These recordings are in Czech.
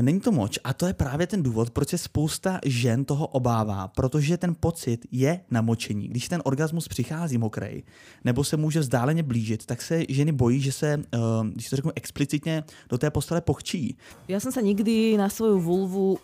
Není to moč a to je právě ten důvod, proč se spousta žen toho obává, protože ten pocit je namočení. Když ten orgasmus přichází mokrej, nebo se může vzdáleně blížit, tak se ženy bojí, že se, když to řeknu explicitně, do té postele pochčí. Já jsem se nikdy na svou vulvu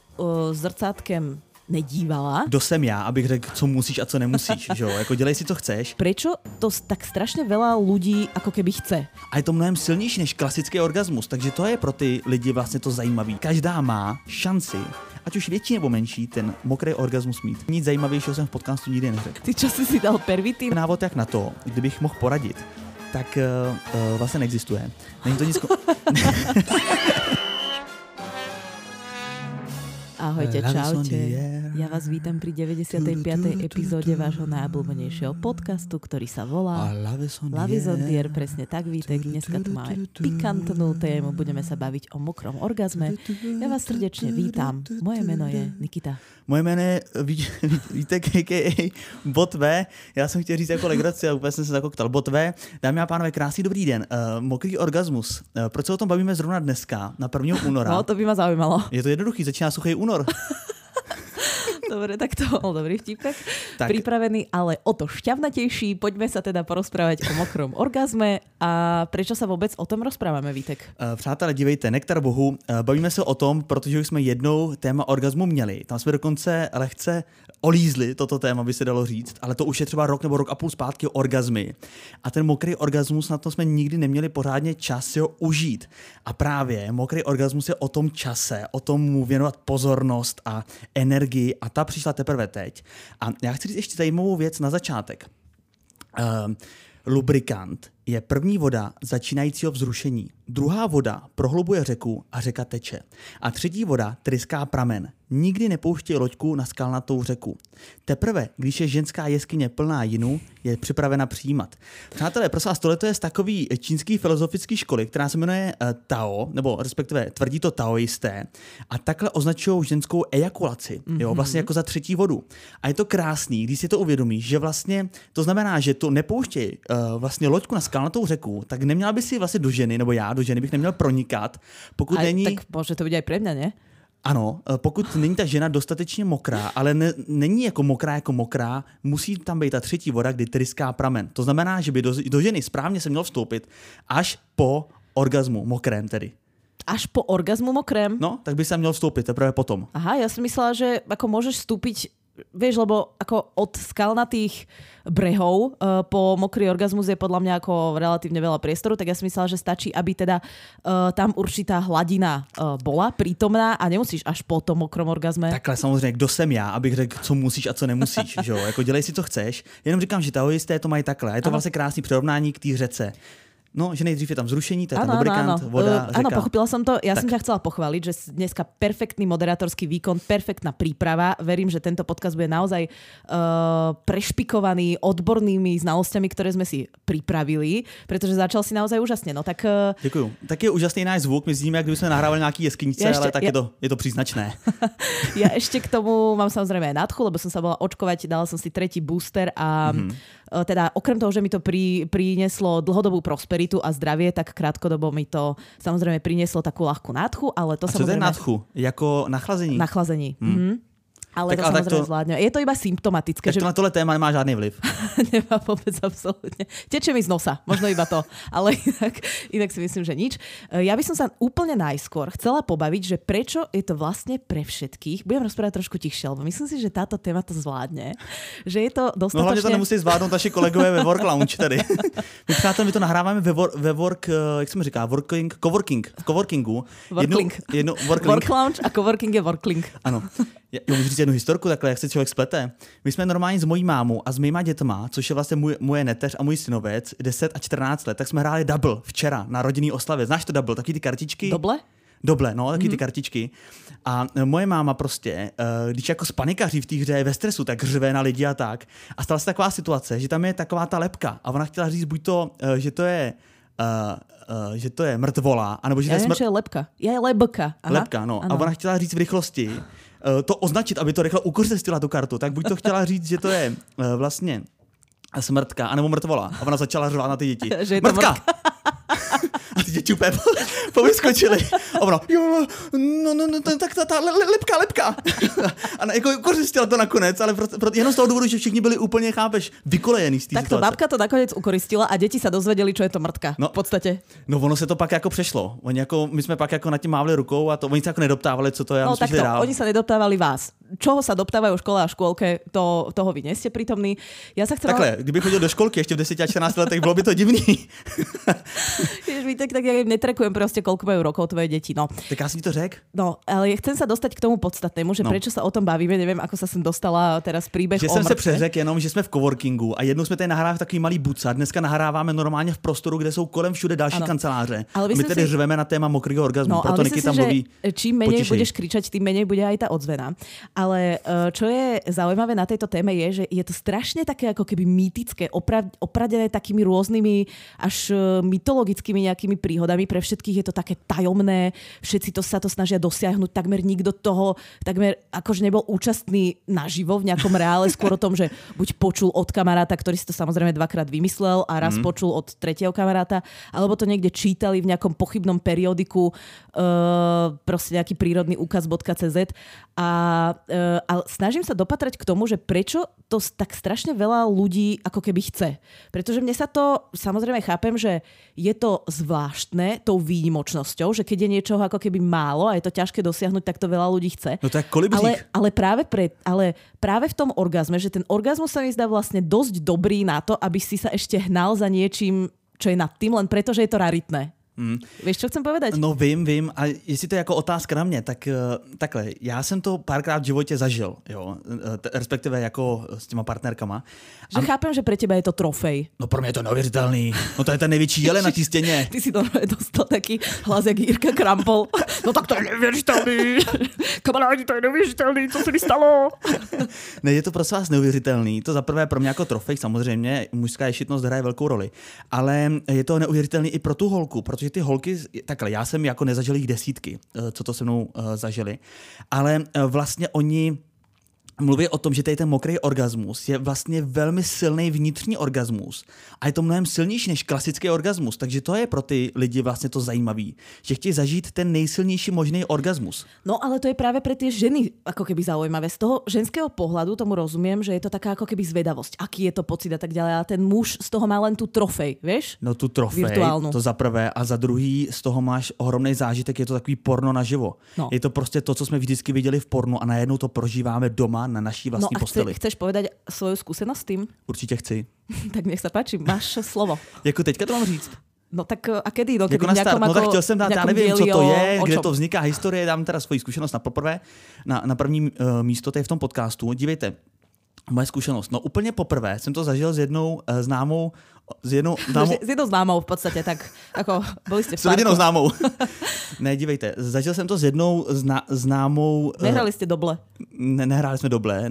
zrcátkem nedívala. Kdo jsem já, abych řekl, co musíš a co nemusíš, že jo? Jako dělej si, co chceš. Prečo to tak strašně veľa ľudí ako keby chce? A je to mnohem silnější než klasický orgasmus, takže to je pro ty lidi vlastně to zajímavé. Každá má šanci, ať už větší nebo menší, ten mokrý orgasmus mít. Nic zajímavějšího jsem v podcastu nikdy neřekl. Ty časy si dal pervitin. Návod jak na to, kdybych mohl poradit, tak vlastně neexistuje. Není to nic... Ahojte, čaute. Ja vás vítam pri 95. epizóde vášho najobľúbenejšieho podcastu, ktorý sa volá Love Is On Air. Presne tak, Vítek. Dneska tu máme pikantnú tému. Budeme sa baviť o mokrom orgazme. Ja vás srdečne vítam. Moje meno je Nikita. Moje meno je Vítek, a.k.a. Botve. Ja som chtěl říct jako legraci a úplně jsem se zakoktal. Botve. Dámy a pánové, krásný dobrý den. Mokrý orgasmus. Proč se o tom bavíme zrovna dneska, na 1. února? No, to by ma zaujímalo. Je to jednoduchý, začíná suchý únor. Dobre, tak to bol dobrý vtipek. Pripravený, ale o to šťavnatejší. Poďme sa teda porozprávať o mokrom orgazme a prečo sa vôbec o tom rozprávame, Vítek? Přátelé, dívejte, nektar bohu. Bavíme se o tom, protože už jsme jednou téma orgazmu měli. Tam jsme dokonce lehce olízli toto téma, by se dalo říct, ale to už je třeba rok nebo rok a půl zpátky o orgazmy. A ten mokrý orgazmus, na to jsme nikdy neměli pořádně čas si ho užít. A právě mokrý orgazmus je o tom čase, o tom mu věnovat pozornost a energii, a ta přišla teprve teď. A já chci říct ještě zajímavou věc na začátek. Lubrikant je první voda začínajícího vzrušení. Druhá voda prohlubuje řeku a řeka teče. A třetí voda tryská pramen. Nikdy nepouštěj loďku na skalnatou řeku. Teprve, když je ženská jeskyně plná jinu, je připravena přijímat. Přátelé, prosím vás, tohle je z takový čínský filozofický školy, která se jmenuje Tao, nebo respektive tvrdí to taoisté. A takhle označují ženskou ejakulaci, jo, vlastně jako za třetí vodu. A je to krásný, když si to uvědomíš, že vlastně to znamená, že tu nepouštěj vlastně loďku na skalnatou řeku, tak neměla by si vlastně do ženy, nebo já do ženy bych neměl pronikat, pokud aj, není... Tak může to být aj pre mňa, ne? Ano, pokud není ta žena dostatečně mokrá, ale ne, není jako mokrá, musí tam být ta třetí voda, kdy tryská pramen. To znamená, že by do ženy správně se měl vstoupit až po orgazmu mokrém tedy. Až po orgazmu mokrém? No, tak by se měl vstoupit teprve potom. Aha, já jsem myslela, že jako můžeš vstoupit, vieš, lebo ako od skalnatých brehov po mokrý orgazmus je podľa mňa ako relatívne veľa priestoru, tak ja som myslela, že stačí, aby teda tam určitá hladina bola prítomná a nemusíš až po tom mokrom orgazme. Takhle samozřejmě, kdo jsem já, abych řekl, co musíš a co nemusíš, že jo? Jako dělej si, co chceš. Jenom říkám, že taoisté to mají takhle. Je to vlastně krásný přirovnání k té řece. No, že nejdřív je tam zrušení, to je tam lubrikant, voda, řeka. Áno, pochopila som to. Ja tak. Som ťa chcela pochváliť, že dneska perfektný moderátorský výkon, perfektná príprava. Verím, že tento podcast bude naozaj prešpikovaný odbornými znalosťami, ktoré sme si pripravili, pretože začal si naozaj úžasne. No, tak, děkuju. Tak je úžasný náš zvuk. My zníme, jak kdyby sme nahrávali nejaký jeskynice, ale tak je to příznačné. Ja ešte k tomu mám samozrejme aj nádchu, lebo som sa bola očkovať, dala som si tretí booster a teda okrem toho, že mi to prineslo dlhodobú prosperitu a zdravie, tak krátkodobo mi to samozrejme prinieslo takú ľahkú nádchu, ale to a samozrejme... A čo je nádchu? Jako nachlazení? Nachlazení. Ale tak, to samozrejme zvládne. Je to iba symptomatické. Tak že... to na tohle téma nemá žádný vliv. Nemá vôbec, absolútne. Teče mi z nosa, možno iba to. Ale inak si myslím, že nič. Ja by som sa úplne najskôr chcela pobaviť, že prečo je to vlastne pre všetkých. Budem rozprávať trošku tichšie, lebo myslím si, že táto téma to zvládne. Že je to dostatočne... No hlavne to nemusí zvládnout naši kolegové ve Work Lounge tady. My to nahráváme ve Work, jak se mi říká, Working, Coworking, v Coworkingu. Jedno Work Lounge a Coworking je Workling. Ano. Já můžu říct jednu historku takhle, jak se člověk splete. My jsme normálně s mojí mámou a s mýma dětma, což je vlastně moje neteř a můj synovec, 10 a 14 let, tak jsme hráli double včera na rodinný oslavě. Znáš to double, taky ty kartičky? Doble, no, taky ty kartičky. A moje máma prostě, když jako spanikaří v té hře je ve stresu, tak řve na lidi a tak. A stala se taková situace, že tam je taková ta lebka a ona chtěla říct buď to, že to je mrtvola, anebo že to je smrt. Je lebka. Aha. Lebka, no. Ano. A ona chtěla říct v rychlosti to označit, aby to rychle ukořistila tu kartu, tak buď to chtěla říct, že to je vlastně smrtka, anebo mrtvola. A ona začala řvát na ty děti. Mrtka! A ty ty děti úplně povyskočily. A ono, jo, no, tak ta lepka. A na, jako koristila to nakonec, ale jenom z toho důvodu, že všichni byli úplně, chápeš, vykolejení z té situace. Tak to babka to nakonec ukoristila a děti se dozvěděli, co je to mrtka. No, v podstatě. No ono se to pak jako přešlo. Oni jako, my jsme pak jako na tím mávli rukou a to, oni se jako nedoptávali, co to je. No tak to, oni se nedoptávali vás. Čoho se doptávají o škole a školke, to, toho vy nejste prítomní. Já se chcela... Takhle, kdybych chodil do školky ještě v 10 a 14 letech, bylo by to divný. Ježby, tak ja netrekujem proste, koľko majú rokov tvoje deti. No. Tak ja som ti to řek. No, ale chcem sa dostať k tomu podstatnému, že prečo sa o tom bavíme, neviem, ako sa sem dostala teraz príbeh o mrtve. Že som sa přeřekl jenom, že sme v coworkingu a jednou sme tady nahrávali v takový malý buca. Dneska nahráváme normálne v prostoru, kde sú kolem všude další kanceláře. My tedy řveme na téma mokrýho orgazmu, no, proto Nikita mluví. Čím menej budeš kričať, tým menej bude aj tá odzvena. Ale čo je zaujímavé na tejto téme je, že je to strašne také ako keby mýtické, opradené takými rôznymi až mytologickými nejakými príhodami. Pre všetkých je to také tajomné, všetci to sa to snažia dosiahnuť, takmer nikto toho, takmer akože nebol účastný naživo v nejakom reále, skôr o tom, že buď počul od kamaráta, ktorý si to samozrejme dvakrát vymyslel a raz počul od tretieho kamaráta, alebo to niekde čítali v nejakom pochybnom periodiku, proste nejaký prírodný úkaz.cz a snažím sa dopatrať k tomu, že prečo to tak strašne veľa ľudí ako keby chce. Pretože mne sa to, samozrejme chápem, že je to zvláštne tou výnimočnosťou, že keď je niečoho ako keby málo a je to ťažké dosiahnuť, tak to veľa ľudí chce. No tak kolibřík. Ale práve v tom orgazme, že ten orgazmus sa mi zdá vlastne dosť dobrý na to, aby si sa ešte hnal za niečím, čo je nad tým, len preto, že je to raritné. Víš, co chcem povedať? No vím. A jestli to je jako otázka na mě, tak takhle. Já jsem to párkrát v životě zažil, jo, respektive jako s těma partnerkama. Že chápem, že pro tebe je to trofej. No pro mě je to neuvěřitelný. No to je ten největší jelen na té stěně. Ty si to dostal taky hlas jak Jirka Krampol. No tak to je neuvěřitelný. Kamarádi, to je neuvěřitelný, co se mi stalo? Ne, je to pro vás neuvěřitelný. To za prvé pro mě jako trofej, samozřejmě, mužská ješitnost hraje velkou roli, ale je to neuvěřitelný i pro tu holku, protože ty holky, takhle, já jsem jako nezažil jich desítky, co to se mnou zažili, ale vlastně oni mluví o tom, že tady ten mokrý orgasmus je vlastně velmi silný vnitřní orgasmus a je to mnohem silnější než klasický orgasmus, takže to je pro ty lidi vlastně to zajímavý, že chtějí zažít ten nejsilnější možný orgasmus. No ale to je právě pro ty ženy jako keby zaujímavé. Z toho ženského pohledu tomu rozumím, že je to taká jako keby zvedavost, aký je to pocit a tak dále, a ten muž z toho má len tu trofej, víš? No tu trofej, virtuálnu. To za prvé a za druhý z toho máš ohromný zážitek, je to takový porno naživo. No. Je to prostě to, co jsme vždycky viděli v pornu a najednou to prožíváme doma na naší vlastní posteli. No a chceš povedať svoju skúsenosť s tým? Určite chci. Tak nech sa páči, máš slovo. Jako teďka to mám říct? No tak a kedy? No, jako na start, no tak chtěl jsem dát, já nevím, co to je, kde to vzniká historie, dám teda svoji zkušenost na poprvé, na první místo, to je v tom podcastu. Dívejte, moje zkušenost. No úplně poprvé jsem to zažil s jednou známou. S jednou známou v podstatě, tak jako byli jste v parku. S jednou známou. Ne, dívejte, zažil jsem to s jednou známou... Nehráli jste doble. Nehráli jsme doble,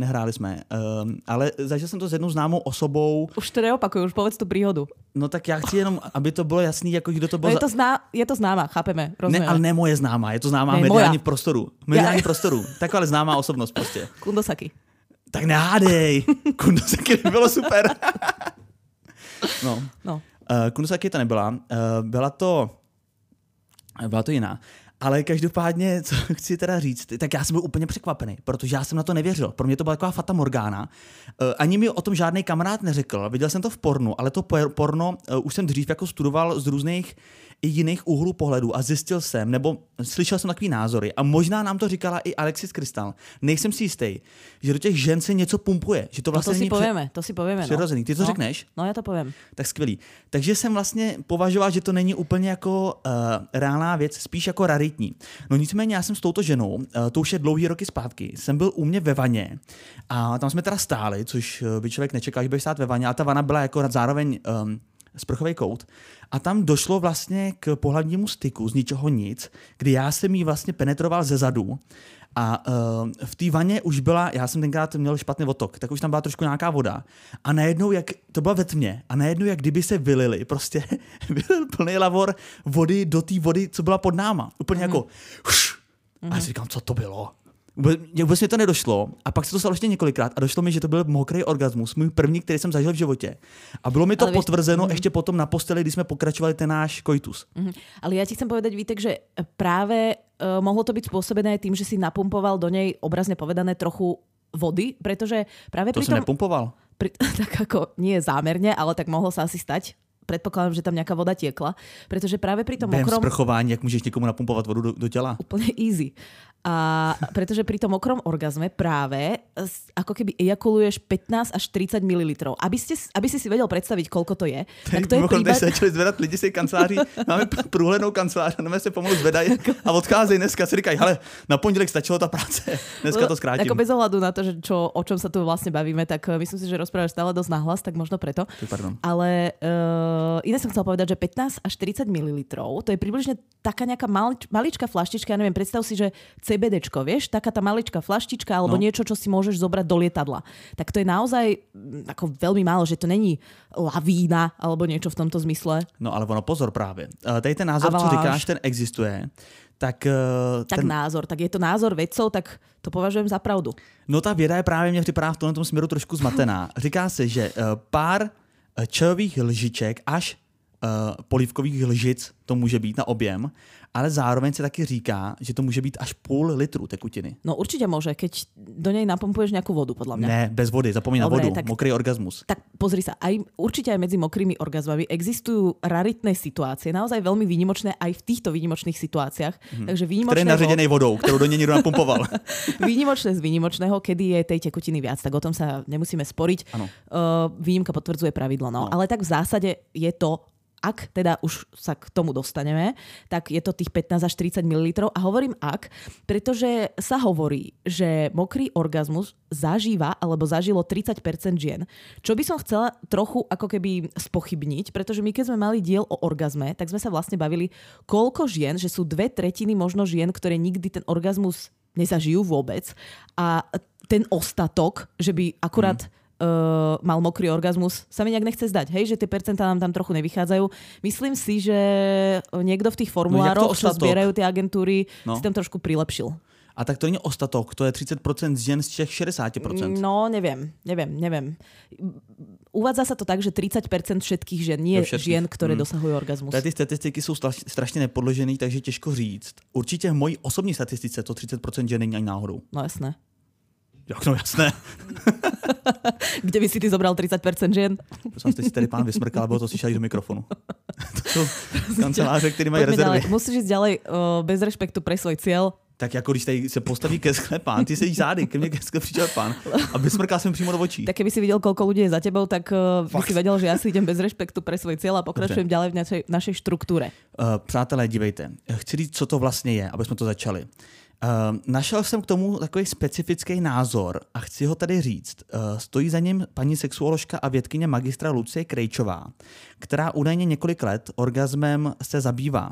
ale zažil jsem to s jednou známou osobou... Už to neopakuju, už povedz tu príhodu. No tak já chci jenom, aby to bylo jasný, jako kdo to byl... No je to známá, chápeme, rozumíme. Ne, ale ne moje známá, je to známá mediální prostoru. Mediální prostoru, tak ale známá osobnost prostě. Kundosaki. Tak nehádej, Kundosaki bylo super. No. Kundosaki to nebyla, byla to jiná. Ale každopádně, co chci teda říct, tak já jsem byl úplně překvapený, protože já jsem na to nevěřil. Pro mě to byla taková fata morgána. Ani mi o tom žádný kamarád neřekl. Viděl jsem to v pornu, ale to porno už jsem dřív jako studoval z různých i jiných úhlů pohledu a zjistil jsem, nebo slyšel jsem takový názory a možná nám to říkala i Alexis Krystal. Nejsem si jistý, že do těch žen se něco pumpuje, že to vlastně to si pověme. Přirozený. Ty to řekneš? No, já to povím. Tak skvělý. Takže jsem vlastně považoval, že to není úplně jako reálná věc, spíš jako raritní. No nicméně já jsem s touto ženou, to už je dlouhý roky zpátky, jsem byl u mě ve vaně a tam jsme teda stáli, což by člověk nečekal, že bude stát ve vaně, a ta vana byla jako zároveň sprchovej kout. A tam došlo vlastně k pohlavnímu styku z ničeho nic, kdy já jsem jí vlastně penetroval ze zadu a v té vaně už byla, já jsem tenkrát měl špatný otok, tak už tam byla trošku nějaká voda a najednou, jak to bylo ve tmě, a najednou jak kdyby se vylili, prostě vylil plný lavor vody do té vody, co byla pod náma. Úplně jako a já si říkám, co to bylo? Vůbec mi to nedošlo a pak se to stalo ještě několikrát a došlo mi, že to byl mokrý orgasmus, můj první, který jsem zažil v životě. A bylo mi to potvrzeno ještě potom na posteli, když jsme pokračovali ten náš koitus. Ale já ti chcem povedať, Vítek, že právě mohlo to být způsobené tím, že si napumpoval do něj obrazně povedané trochu vody, protože právě to jsem nepumpoval. Tak ako nie zámerne, ale tak mohlo sa asi stať. Predpokladám, že tam nejaká voda tiekla, pretože práve pri tom okrom sprchování, jak môžeš niekomu napumpovať vodu do tela? Úplne easy. A pretože pri tom okrom orgazme práve ako keby ejakuluješ 15 až 30 ml. Aby si si vedel predstaviť, koľko to je. Tak to je príbeh. Sa začali zvedať lidi z tej kanceláři. Máme průhlednou kancelář, a se pomalu zvedají a odcházejí dneska, si říkají, hele, na pondelek stačilo ta práce. Dneska to skrátím. Ako bez ohľadu na to, že o čom sa tu vlastne bavíme, tak myslím si, že rozprávaš stále dosť nahlas, tak možno preto. Ale iné som chcela povedať, že 15 až 30 ml, to je približne taká nejaká maličká flaštička, ja neviem, predstav si, že CBDčko, vieš, taká tá maličká flaštička alebo niečo, čo si môžeš zobrať do lietadla. Tak to je naozaj ako veľmi málo, že to není lavína alebo niečo v tomto zmysle. No ale ono pozor práve. Tady ten názor, co říkáš, ten existuje. Tak je to názor vědců, tak to považujem za pravdu. No ta věda je právě mě připadá v tomto směru trošku zmatená. Říká se, že pár čajových lžiček až polívkových lžic to může být na objem, ale zároveň se taky říká, že to může být až půl litru tekutiny. No určitě může, keď do něj napumpuješ nějakou vodu, podle mě. Ne, bez vody, zapomíná vodu, tak, mokrý orgasmus. Tak pozri sa, určitě aj mezi mokrými orgazmami existují raritné situácie, naozaj velmi výnimočné aj v těchto výnimočných situáciách. Takže výnimočné. Který je naředěnej vodou, kterou do něj někdo napumpoval. Výnimočné z výnimočného, kedy je tej tekutiny viac, tak o tom sa nemusíme sporiť. Výnimka potvrdzuje pravidlo, no. Ale tak v zásade je to, ak teda už sa k tomu dostaneme, tak je to tých 15 až 30 ml. A hovorím ak, pretože sa hovorí, že mokrý orgazmus zažíva alebo zažilo 30% žien. Čo by som chcela trochu ako keby spochybniť, pretože my keď sme mali diel o orgazme, tak sme sa vlastne bavili, koľko žien, že sú 2/3 možno žien, ktoré nikdy ten orgazmus nezažijú vôbec. A ten ostatok, že by akurát... mal mokrý orgazmus, sa mi nejak nechce zdať, hej, že tie percentá nám tam trochu nevychádzajú. Myslím si, že niekto v tých formulároch, čo zbierajú tie agentúry, si tam trošku prilepšil. A tak to není ostatok, to je 30% žen z těch 60%. No, nevím. Uvádza se to tak, že 30% všetkých žen, nie žen, které dosahují orgasmus. Tady ty statistiky jsou strašně nepodložené, takže těžko říct. Určitě v mojí osobní statistice to 30% žen není ani náhodou. No jasné. No jasné. Kde by si ty zobral 30% žen? Prosím, ty si tady pán vysmrkal, alebo to slyšeli do mikrofonu. To jsou kanceláře, který mají rezervy. Dále. Musíš jít ďalej bez rešpektu pre svoj cieľ. Tak jako když tady se postaví ke skle pán, ty sedíš zády, ke mně ke skle přišel pán a vysmrkal jsem přímo do očí. Tak kdyby si viděl, koľko ľudí je za tebou, tak by si věděl, že já si jdem bez rešpektu pre svoj cieľ a pokračujem ďalej v našej štruktúre. Přátelé, dívejte. Chci říct, co to vlastně je, aby jsme to začali. Našel jsem k tomu takový specifický názor a chci ho tady říct. Stojí za ním paní sexuoložka a vědkyně magistra Lucie Krejčová, která údajně několik let orgazmem se zabývá.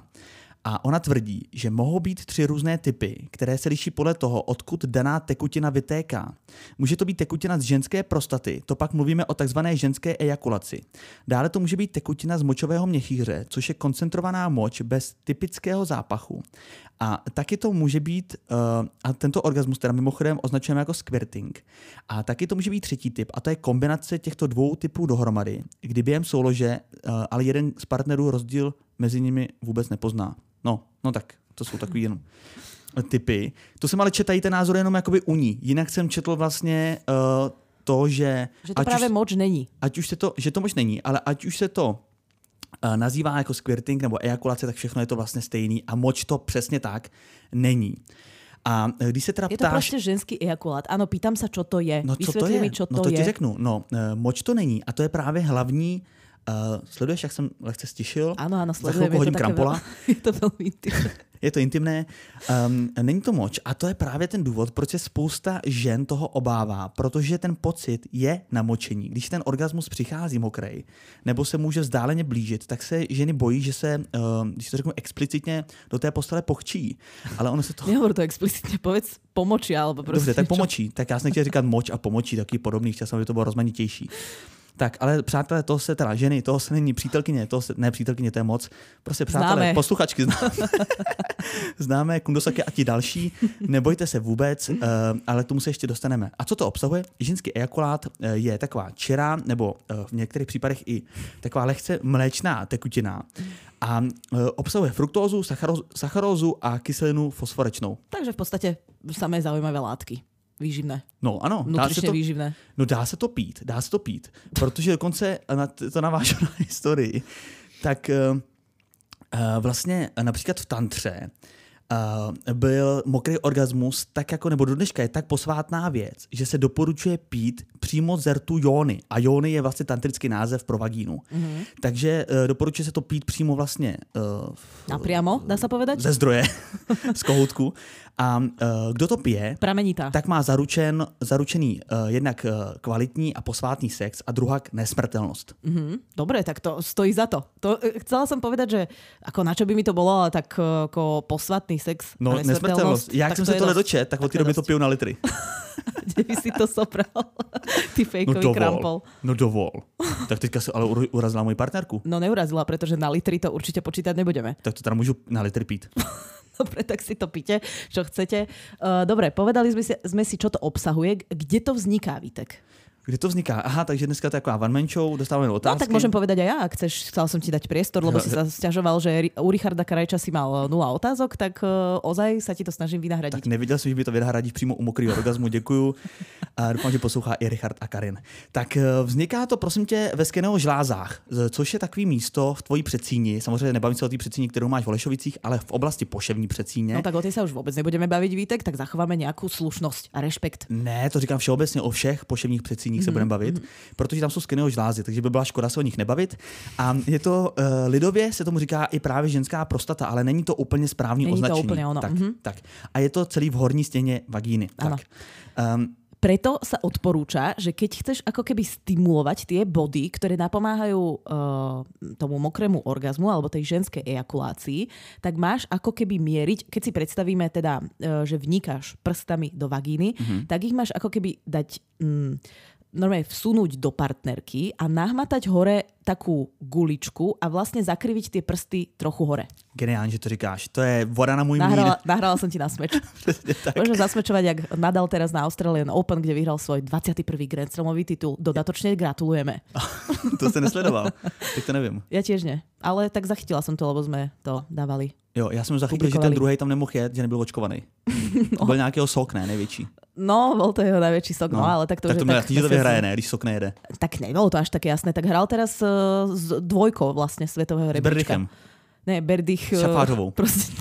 A ona tvrdí, že mohou být 3 různé typy, které se liší podle toho, odkud daná tekutina vytéká. Může to být tekutina z ženské prostaty, to pak mluvíme o takzvané ženské ejakulaci. Dále to může být tekutina z močového měchýře, což je koncentrovaná moč bez typického zápachu. A taky to může být, a tento orgasmus teda mimochodem označujeme jako squirting. A taky to může být 3. typ, a to je kombinace těchto 2 typů dohromady, kdy během soulože, ale jeden z partnerů rozdíl mezi nimi vůbec nepozná. No tak, to jsou takový jenom typy. To jsem ale četají ten názor jenom jakoby u ní. Jinak jsem četl vlastně to, že... Že to právě moč není. Že to moč není, ale ať už se to nazývá jako squirting nebo ejakulace, tak všechno je to vlastně stejný a moč to přesně tak není. A když se teda ptáš... Je to prostě ženský ejakulát. Ano, pýtam se, co to je. No, vysvětli mi, co to je. No to ti řeknu. No, moč to není a to je právě hlavní... Sleduješ, jak jsem lehce stišil? Ano, sledujem. Za chvilku hodím krampola. Je to velmi intimné. Je to intimné. Není to moč. A to je právě ten důvod, proč se spousta žen toho obává. Protože ten pocit je namočení. Když ten orgasmus přichází mokrej, nebo se může vzdáleně blížit, tak se ženy bojí, že se, když to řeknu explicitně, do té postele pochčí. Ale ono se to... Nehovor to explicitně, povedz pomočí. Dobře, tak pomočí. Tak já jsem nechtěl říkat moč a pomočí, takový podobný, chtěl jsem, aby to bylo rozmanitější. Tak, ale přátelé, toho se teda ženy, toho se není přítelkyně, toho se, ne přítelkyně, to je moc. Prostě přátelé, známe. Posluchačky známe, kundosaky a ti další, nebojte se vůbec, ale k tomu se ještě dostaneme. A co to obsahuje? Ženský ejakulát je taková čirá, nebo v některých případech i taková lehce mléčná tekutina. A obsahuje fruktózu, sacharózu a kyselinu fosforečnou. Takže v podstatě samé zajímavé látky. Výživné. No ano. Nutričně výživné. No dá se to pít. Protože dokonce, to navážu na historii, tak vlastně například v tantře byl mokrý orgasmus tak jako, nebo do dneška je tak posvátná věc, že se doporučuje pít přímo z rtu jóny. A jóny je vlastně tantrický název pro vagínu. Mm-hmm. Takže doporučuje se to pít přímo vlastně... Napriamo, dá se povedať? Ze zdroje, z kohoutku. A kdo to pije, pramenitá, tak má zaručený jednak kvalitní a posvátný sex a druhak nesmrtelnost. Mm-hmm. Dobre, tak to stojí za to. Chcela som povedať, že ako na čo by mi to bolo, ale tak ako posvátný sex. No, nesmrtelnost. Jak jsem se to nedočet, tak od té doby to piju na litry. Kde by si to sobral? Ty fejkový krampol. No dovol. Tak teďka se ale urazila moji partnerku. No neurazila, protože na litry to určitě počítat nebudeme. Tak to teda můžu na litry pít. Dobre, tak si to píte, čo chcete. Dobre, povedali sme si, čo to obsahuje. Kde to vzniká, Vítek? Kde to vzniká? Aha, takže dneska to je taková one man show, dostávame otázky. No tak môžem povedať aj ja, ak chceš, chcel som ti dať priestor, lebo si sa sťažoval, že u Richarda Krajča si mal 0 otázok, tak ozaj sa ti to snažím vynahradiť. Tak nevidel som, že by to vynahradiť přímo u mokrýho orgazmu, děkuju. A doufám, že poslouchá i Richard a Karin. Tak vzniká to, prosím tě, ve Skeneho žlázách, což je takový místo v tvojí předsíni. Samozřejmě nebavím se o té předsíni, kterou máš v Holešovicích, ale v oblasti poševní předsíně. No tak o té se už vůbec nebudeme bavit, Vítek, tak zachováme nějakou slušnost a respekt. Ne, to říkám všeobecně o všech poševních předsíních se budeme bavit, protože tam jsou Skeneho žlázy, takže by byla škoda se o nich nebavit. A je to lidově se tomu říká i právě ženská prostata, ale není to úplně správný označení. To úplně ono. Tak, tak. A je to celý v horní stěně vagíny. Tak. Preto sa odporúča, že keď chceš ako keby stimulovať tie body, ktoré napomáhajú tomu mokrému orgazmu alebo tej ženskej ejakulácii, tak máš ako keby mieriť, keď si predstavíme teda, že vnikáš prstami do vagíny, tak ich máš ako keby dať... normálne vsunúť do partnerky a nahmatať hore takú guličku a vlastne zakriviť tie prsty trochu hore. Geniálne, že to říkáš. To je voda na môj mír. Nahrala som ti na smeč. Môžem zasmečovať, jak Nadal teraz na Australian Open, kde vyhral svoj 21. Grand Slamový titul. Dodatočne gratulujeme. To ste nesledoval. Tak to neviem. Ja tiež nie. Ale tak zachytila som to, lebo sme to dávali. Jo, ja som zachytil, že ten druhej tam nemohl jet, že nebyl očkovaný. No. Byl nějakého sok, ne? Největší. No, byl to jeho největší sok, no, ale tak to už je tak... Tak to mě vyhraje, ne? Když sok nejede. Tak nebylo to až tak jasné. Tak hrál teraz s dvojkou vlastně světového rebríčka. S Berdychem. Ne, Berdych... Šafářovou. Prostě,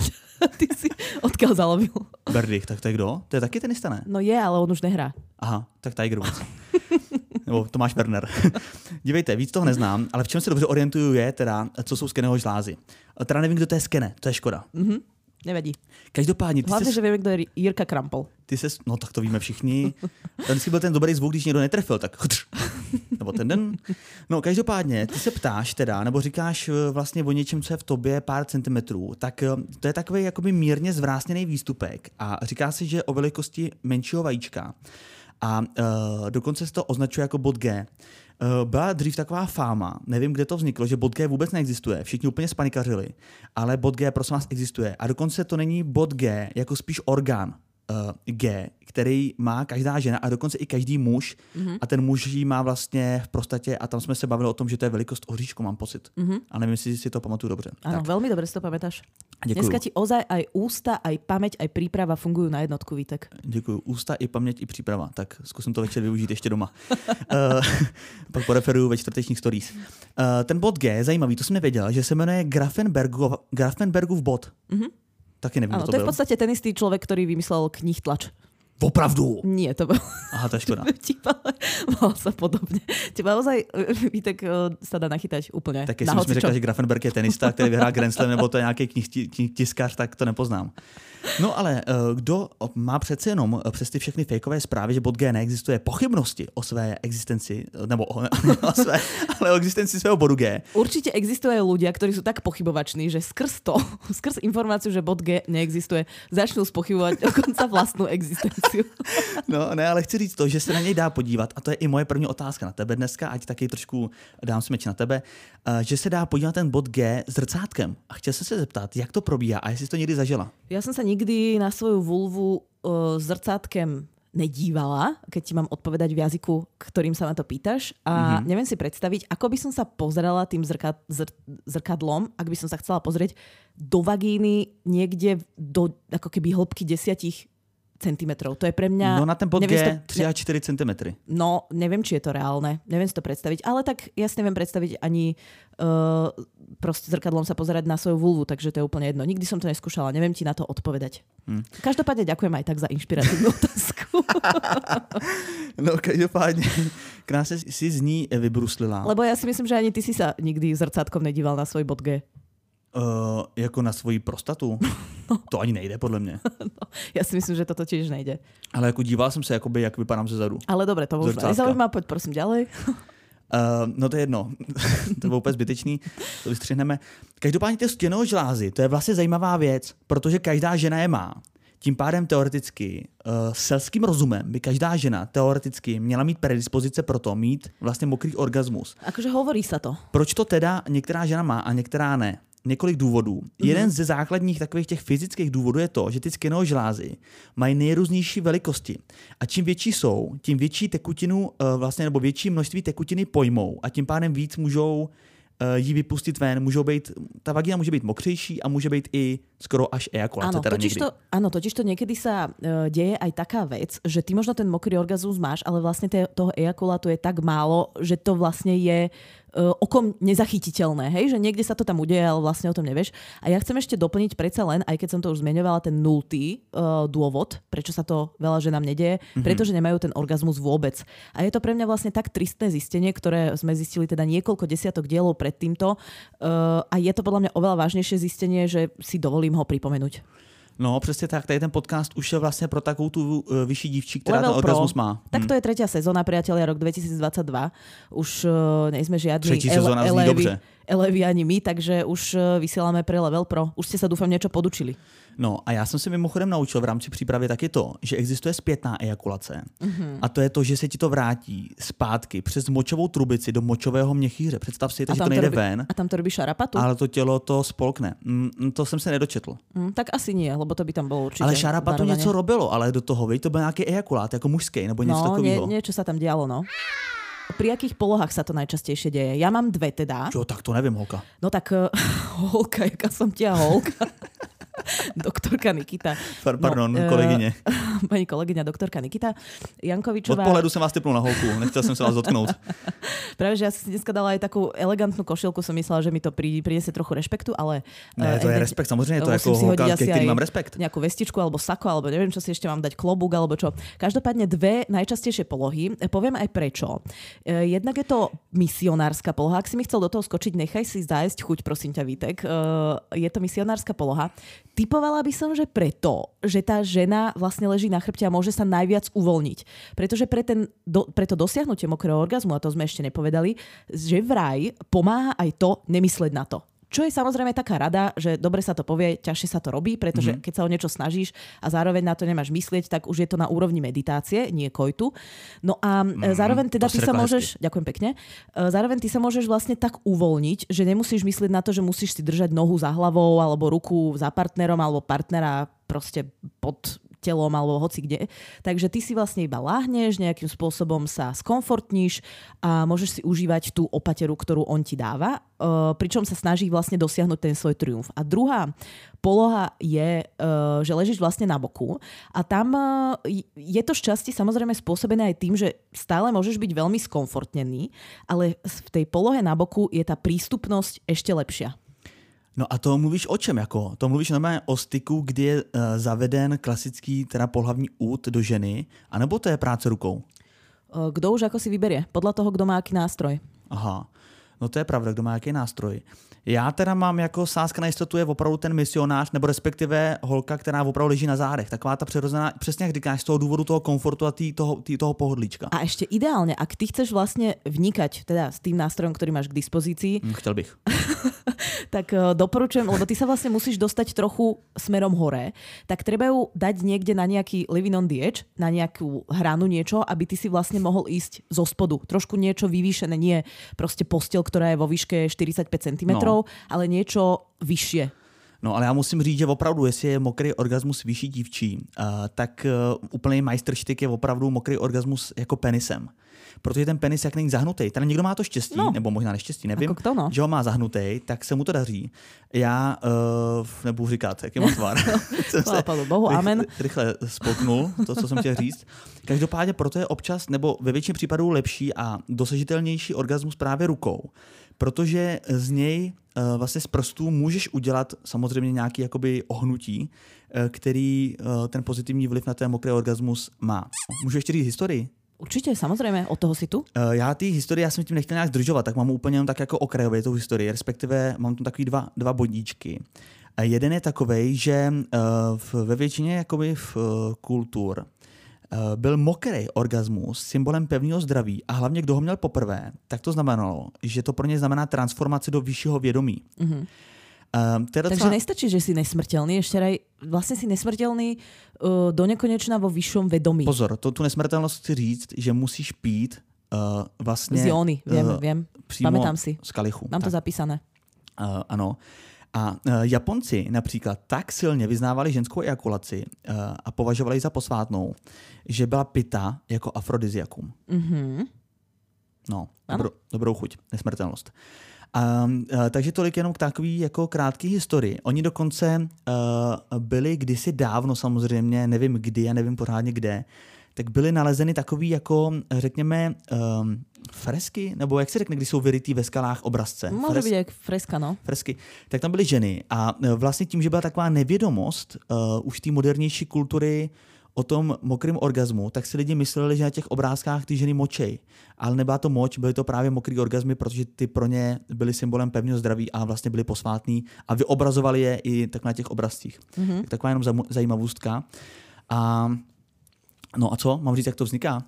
ty si odkiaľ zalobil. Berdych, tak to je kdo? To je taky tenista, ne? No je, ale on už nehrá. Aha, tak Tiger Woods. Nebo Tomáš Werner. Dívejte, víc toho neznám, ale v čem se dobře orientuju je teda, co jsou Skeneho žlázy. Teda nevím, kdo to je Skene, to je škoda. Mm-hmm. Nevadí. Každopádně, hlavně, že víme, kdo je Jirka Krampol. No tak to víme všichni. Vždycky byl ten dobrý zvuk, když někdo netrefil, tak... Nebo ten den. No každopádně, ty se ptáš teda, nebo říkáš vlastně o něčem, co je v tobě pár centimetrů, tak to je takový jakoby mírně zvrásněný výstupek a říká se, že o velikosti menšího vajíčka. A dokonce se to označuje jako bod G. Byla dřív taková fáma, nevím, kde to vzniklo, že bod G vůbec neexistuje, všichni úplně spanikařili, ale bod G prosím vás existuje. A dokonce to není bod G, jako spíš orgán G, který má každá žena a dokonce i každý muž. Mm-hmm. A ten muž ji má vlastně v prostatě a tam jsme se bavili o tom, že to je velikost oříšku, mám pocit. Mm-hmm. A nevím, jestli si to pamatuju dobře. Ano, velmi dobře si to pamätáš. Děkuju. Dneska ti ozaj aj ústa, aj paměť, aj příprava fungují na jednotku, Vítek. Děkuju. Ústa, i paměť, i příprava. Tak zkusím to večer využít ještě doma. Pak poreferuju ve čtvrtečních stories. Ten bod G je zajímavý, to jsem nevěděl, že se jmenuje Grafenbergův bod. Mm-hmm. Taky nevím, ano, to je v podstatě ten istý člověk, který vymyslel knih Tlač. Opravdu? Nie, to bylo... Aha, to je škoda. Malo sa podobne. Teba ozaj, Vítek, sa dá nachytať úplne. Tak jestli mi řekla, že Grafenberg je tenista, který vyhrá Grand Slam, nebo to je nějaký knihtiskař, tak to nepoznám. No ale kdo má přece jenom přes ty všechny fejkové zprávy, že bot G neexistuje, pochybnosti o své existenci, nebo ale o existenci svého bodu G. Určitě existují ľudia, kteří jsou tak pochybovační, že skrz informaci, že bot G neexistuje, začnou spochybovat dokonce vlastnou existenci. No ne, ale chci říct to, že se na něj dá podívat, a to je i moje první otázka na tebe dneska, ať taky trošku dám smeč na tebe, že se dá podívat ten bod G zrcátkem. A chtěl jsem se zeptat, jak to probíhá a jestli jsi to někdy zažila. Já jsem se nikdy na svoju vulvu zrcátkem nedívala, keď ti mám odpovedať v jazyku, ktorým sa na to pýtaš. A neviem si predstaviť, ako by som sa pozerala tým zrkadlom, ak by som sa chcela pozrieť do vagíny niekde do ako keby hĺbky 10 centimetrov. To je pre mňa... No na ten bod G 3 a 4 centimetry. No, neviem, či je to reálne. Neviem si to predstaviť, ale tak ja si neviem predstaviť ani proste zrkadlom sa pozerať na svoju vulvu, takže to je úplne jedno. Nikdy som to neskúšala, neviem ti na to odpovedať. Každopádne ďakujem aj tak za inšpiratívnu otázku. No každopádne, krásne si z ní vybruslila. Lebo ja si myslím, že ani ty si sa nikdy zrcátkom nedíval na svoj bod G. Jako na svoji prostatu? To ani nejde, podle mě. No, já si myslím, že to totiž nejde. Ale jako díval jsem se, jakoby, jak vypadám ze zadu. Ale dobré, to už zajímá, pojď prosím, dělej. No to je jedno, to je úplně zbytečný, to vystřihneme. Každopádně ty stěnové žlázy, to je vlastně zajímavá věc, protože každá žena je má. Tím pádem teoreticky selským rozumem by každá žena teoreticky měla mít predispozice pro to mít vlastně mokrý orgasmus. Akože hovorí se to. Proč to teda některá žena má a některá ne? Několik důvodů. Jeden ze základních takových těch fyzických důvodů je to, že ty stěnové žlázy mají nejrůznější velikosti. A čím větší jsou, tím větší tekutinu vlastně nebo větší množství tekutiny pojmou a tím pádem víc můžou ji vypustit ven, můžou být, ta vagina může být mokřejší a může být i skoro až ejakulace. Ano, teda totiž to někdy se děje aj taká věc, že ty možno ten mokrý orgazmus máš, ale vlastně toho ejakulátu je tak málo, že to vlastně je okom nezachytiteľné, hej? Že niekde sa to tam udeje, ale vlastne o tom nevieš. A ja chcem ešte doplniť predsa len, aj keď som to už zmieňovala, ten nultý dôvod, prečo sa to veľa ženám nedeje, pretože nemajú ten orgazmus vôbec. A je to pre mňa vlastne tak tristné zistenie, ktoré sme zistili teda niekoľko desiatok dielov pred týmto. A je to podľa mňa oveľa vážnejšie zistenie, že si dovolím ho pripomenúť. No, přesně tak. Tady ten podcast už je vlastně pro takovou tu vyšší dívčí, která ten orgasmus má. Tak to je třetí sezóna, priatelia, rok 2022. Už nejsme žiadni elevy ani my, takže už vysíláme pre Level Pro. Už ste sa doufám něco podučili. No a já jsem se mimochodem naučil v rámci přípravy taky to, že existuje zpětná ejakulace. A to je to, že se ti to vrátí zpátky přes močovou trubici do močového měchýře. Představ si, že to nejde ven. A tam to robí šarapatu. Ale to tělo to spolkne. To jsem se nedočetl. Tak asi nie, lebo to by tam bylo určitě. Ale šarapatu něco robilo, ale do toho, to byl nějaký ejakulát, jako mužský nebo něco takového. Něco se tam dělo, no. Pri akých polohách sa to najčastejšie deje? Ja mám dve teda. Čo, tak to neviem, holka. No tak, holka, jaká som tia holka. Doktorka Nikita. Pardon, no, kolegyně. Paní kolegyňa, doktorka Nikita Jankovičová. Od pohledu jsem vás typnul na holku, nechtěl jsem se vás dotknout. Právě, že já si dneska dala aj takovou elegantnou košilku, jsem myslela, že mi to přinese trochu respektu, ale... Ne, to je respekt, samozřejmě, to jako holka, ke kterým mám respekt. Nějakou vestičku, alebo sako, alebo nevím, čo si ještě mám dať, klobúk, alebo čo. Každopádně dve najčastější polohy, poviem aj prečo. Jednak je to misionárska poloha, ak si mi chcel do toho skočiť, nechaj si zájsť chuť, prosím ťa, Vítek. Je to misionárska poloha. Typovala by som, že preto, že tá žena vlastne leží na chrbte a môže sa najviac uvoľniť. Pretože pre to dosiahnutie mokrého orgazmu, a to sme ešte nepovedali, že vraj pomáha aj to nemysleť na to. Čo je samozrejme taká rada, že dobre sa to povie, ťažšie sa to robí, pretože keď sa o niečo snažíš a zároveň na to nemáš myslieť, tak už je to na úrovni meditácie, nie kojtu. No a zároveň teda ďakujem pekne. Zároveň ty sa môžeš vlastne tak uvoľniť, že nemusíš myslieť na to, že musíš si držať nohu za hlavou alebo ruku za partnerom alebo partnera proste pod telom alebo hoci kde. Takže ty si vlastne iba láhneš, nejakým spôsobom sa skomfortníš a môžeš si užívať tú opateru, ktorú on ti dáva, pričom sa snaží vlastne dosiahnuť ten svoj triumf. A druhá poloha je, že ležíš vlastne na boku a tam je to šťastie samozrejme spôsobené aj tým, že stále môžeš byť veľmi skomfortnený, ale v tej polohe na boku je tá prístupnosť ešte lepšia. No a to mluvíš o čem? Jako? To mluvíš normálně o styku, kdy je zaveden klasický teda pohlavní út do ženy, anebo to je práce rukou? Kdo už jako si vyberie, podle toho, kdo má jaký nástroj. Aha. No to je pravda, kdo má jaký nástroj. Já teda mám jako sázka na jistotu je opravdu ten misionář, nebo respektive holka, která opravdu leží na zádech. Taková ta přirozená, přesně jak říkáš, z toho důvodu toho komfortu a toho pohodlíčka. A ještě ideálně, ak ty chceš vlastně vnikať teda s tím nástrojem, který máš k dispozici. Chtěl bych. Tak doporučujem, lebo ty sa vlastne musíš dostať trochu smerom hore, tak treba ju dať niekde na nejaký living on the edge, na nejakú hranu niečo, aby ty si vlastne mohol ísť zo spodu. Trošku niečo vyvýšené, nie proste postel, ktorá je vo výške 45 cm, no, ale niečo vyššie. No ale já musím říct, že opravdu, jestli je mokrý orgasmus vyšší dívčí, tak úplný majstrštyk je opravdu mokrý orgasmus jako penisem. Protože ten penis jak není zahnutý. Tady někdo má to štěstí, no, nebo možná neštěstí, nevím, jako to, no, že ho má zahnutý, tak se mu to daří. Já nebudu říkat, jaký mám tvar. Chvála Bohu, amen. Rychle spolknul to, co jsem chtěl říct. Každopádně proto je občas, nebo ve většině případů lepší a dosažitelnější orgasmus právě rukou. Protože z něj vlastně z prstů můžeš udělat samozřejmě nějaké jakoby ohnutí, který ten pozitivní vliv na ten mokrý orgasmus má. Můžu ještě říct historii? Určitě, samozřejmě, od toho si tu. Já jsem tím nechtěl nějak zdržovat, tak mám úplně tak jako okrajově tu historii, respektive mám tam takový dva bodíčky. Jeden je takovej, že ve většině jakoby kultur byl mokrý orgasmus symbolem pevného zdraví a hlavně kdo ho měl poprvé, tak to znamenalo, že to pro ně znamená transformaci do vyššího vědomí. Mm-hmm. Takže nestačí, že si nesmrtelný, ještě raj, vlastně si nesmrtelný do nekonečna vo vyšším vědomí. Pozor, tu nesmrtelnost chci říct, že musíš pít vlastně... Z jóny, vím, pamätám si. Z kalichu. Mám to zapísané. Ano. A Japonci například tak silně vyznávali ženskou ejakulaci a považovali ji za posvátnou, že byla pita jako afrodiziakum. Mm-hmm. No, dobrou chuť, nesmrtelnost. Takže tolik jenom k takový jako krátký historii. Oni dokonce byli kdysi dávno samozřejmě, nevím kdy, já nevím pořádně kde, tak byly nalezeny takový jako, řekněme, fresky, nebo jak se řekne, když jsou vyrytý ve skalách obrazce. Může být jak freska, no. Fresky. Tak tam byly ženy a vlastně tím, že byla taková nevědomost už té modernější kultury o tom mokrém orgazmu, tak si lidi mysleli, že na těch obrázkách ty ženy močej. Ale nebyla to moč, byly to právě mokrý orgazmy, protože ty pro ně byly symbolem pevného zdraví a vlastně byly posvátný a vyobrazovali je i tak na těch obrazcích. Mm-hmm. Tak taková jenom zajímavostka. A no a co? Mám říct, jak to vzniká?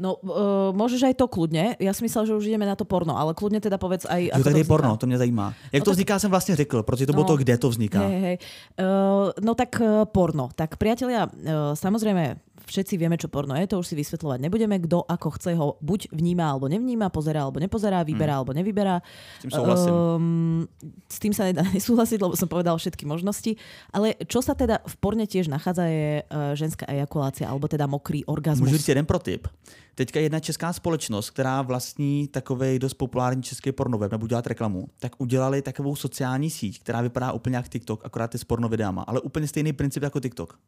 No, môžeš aj to kľudne. Ja som myslel, že už ideme na to porno, ale kľudne teda povedz aj... Jo, tak je porno, to mňa zajímá. Jak to vzniká, som vlastne řekl, protože to bolo to, kde to vzniká. Hej. Porno. Tak priatelia, samozrejme, všetci vieme, čo porno je, to už si vysvetľovať nebudeme. Kto ako chce ho buď vníma, alebo nevníma, pozerá, alebo nepozerá, vyberá, alebo nevyberá. S tým souhlasím. S tým sa nedá nesúhlasiť, lebo som povedal všetky možnosti. Ale čo sa teda v porne tiež nachádza je ženská ejakulácia, alebo teda mokrý orgazmus. Môžu říct jeden protip. Teďka jedna česká společnost, která vlastní takovej dost populární český pornoveb, nebudu dělat reklamu, tak udělali takovou sociální síť, která vypadá úplně jak TikTok, akorát je s pornovideama, ale úplně stejný princip jako TikTok.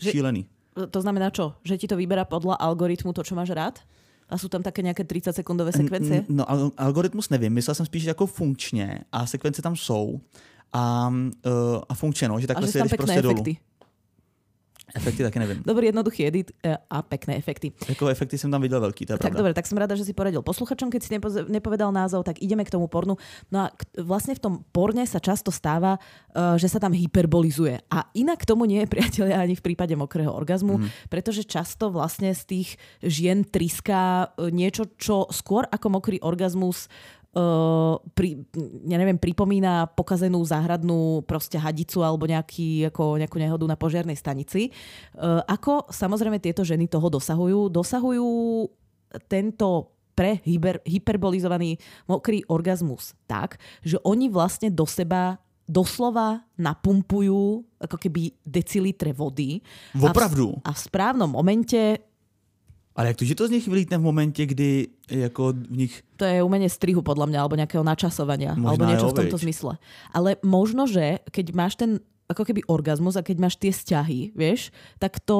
Šílený. To znamená čo? Že ti to vyberá podle algoritmu to, čo máš rád? A jsou tam také nějaké 30-sekundové sekvence? No, algoritmus nevím, myslel jsem spíš jako funkčně a sekvence tam jsou a funkčně, no, že takhle se jdeš prostě dolů. Efekty taky nevím. Dobrý, jednoduchý edit a pekné efekty. Jako efekty jsem tam viděl velký, to je pravda. Tak dobré, tak jsem ráda, že si poradil posluchačům, keď si nepovedal názov, tak ideme k tomu pornu. No a vlastně v tom porne sa často stáva, že sa tam hyperbolizuje. A inak tomu nie je, priatelia, ani v prípade mokrého orgazmu, pretože často vlastne z tých žien tryská niečo, čo skôr ako mokrý orgazmus pripomína pokazenú záhradnú proste hadicu alebo nejakú nehodu na požiarnej stanici. Ako samozrejme tieto ženy toho dosahujú? Dosahujú tento hyperbolizovaný mokrý orgazmus tak, že oni vlastne do seba doslova napumpujú ako keby decilitre vody. Opravdu? A v správnom momente... Ale jak to, že to z nich vylítne v momentě, kdy jako v nich... To je umenie strihu podle mě, alebo nějakého načasovania, možná alebo něco v tomto zmysle. Ale možno, že keď máš ten ako keby orgazmus a keď máš tie sťahy, vieš, tak to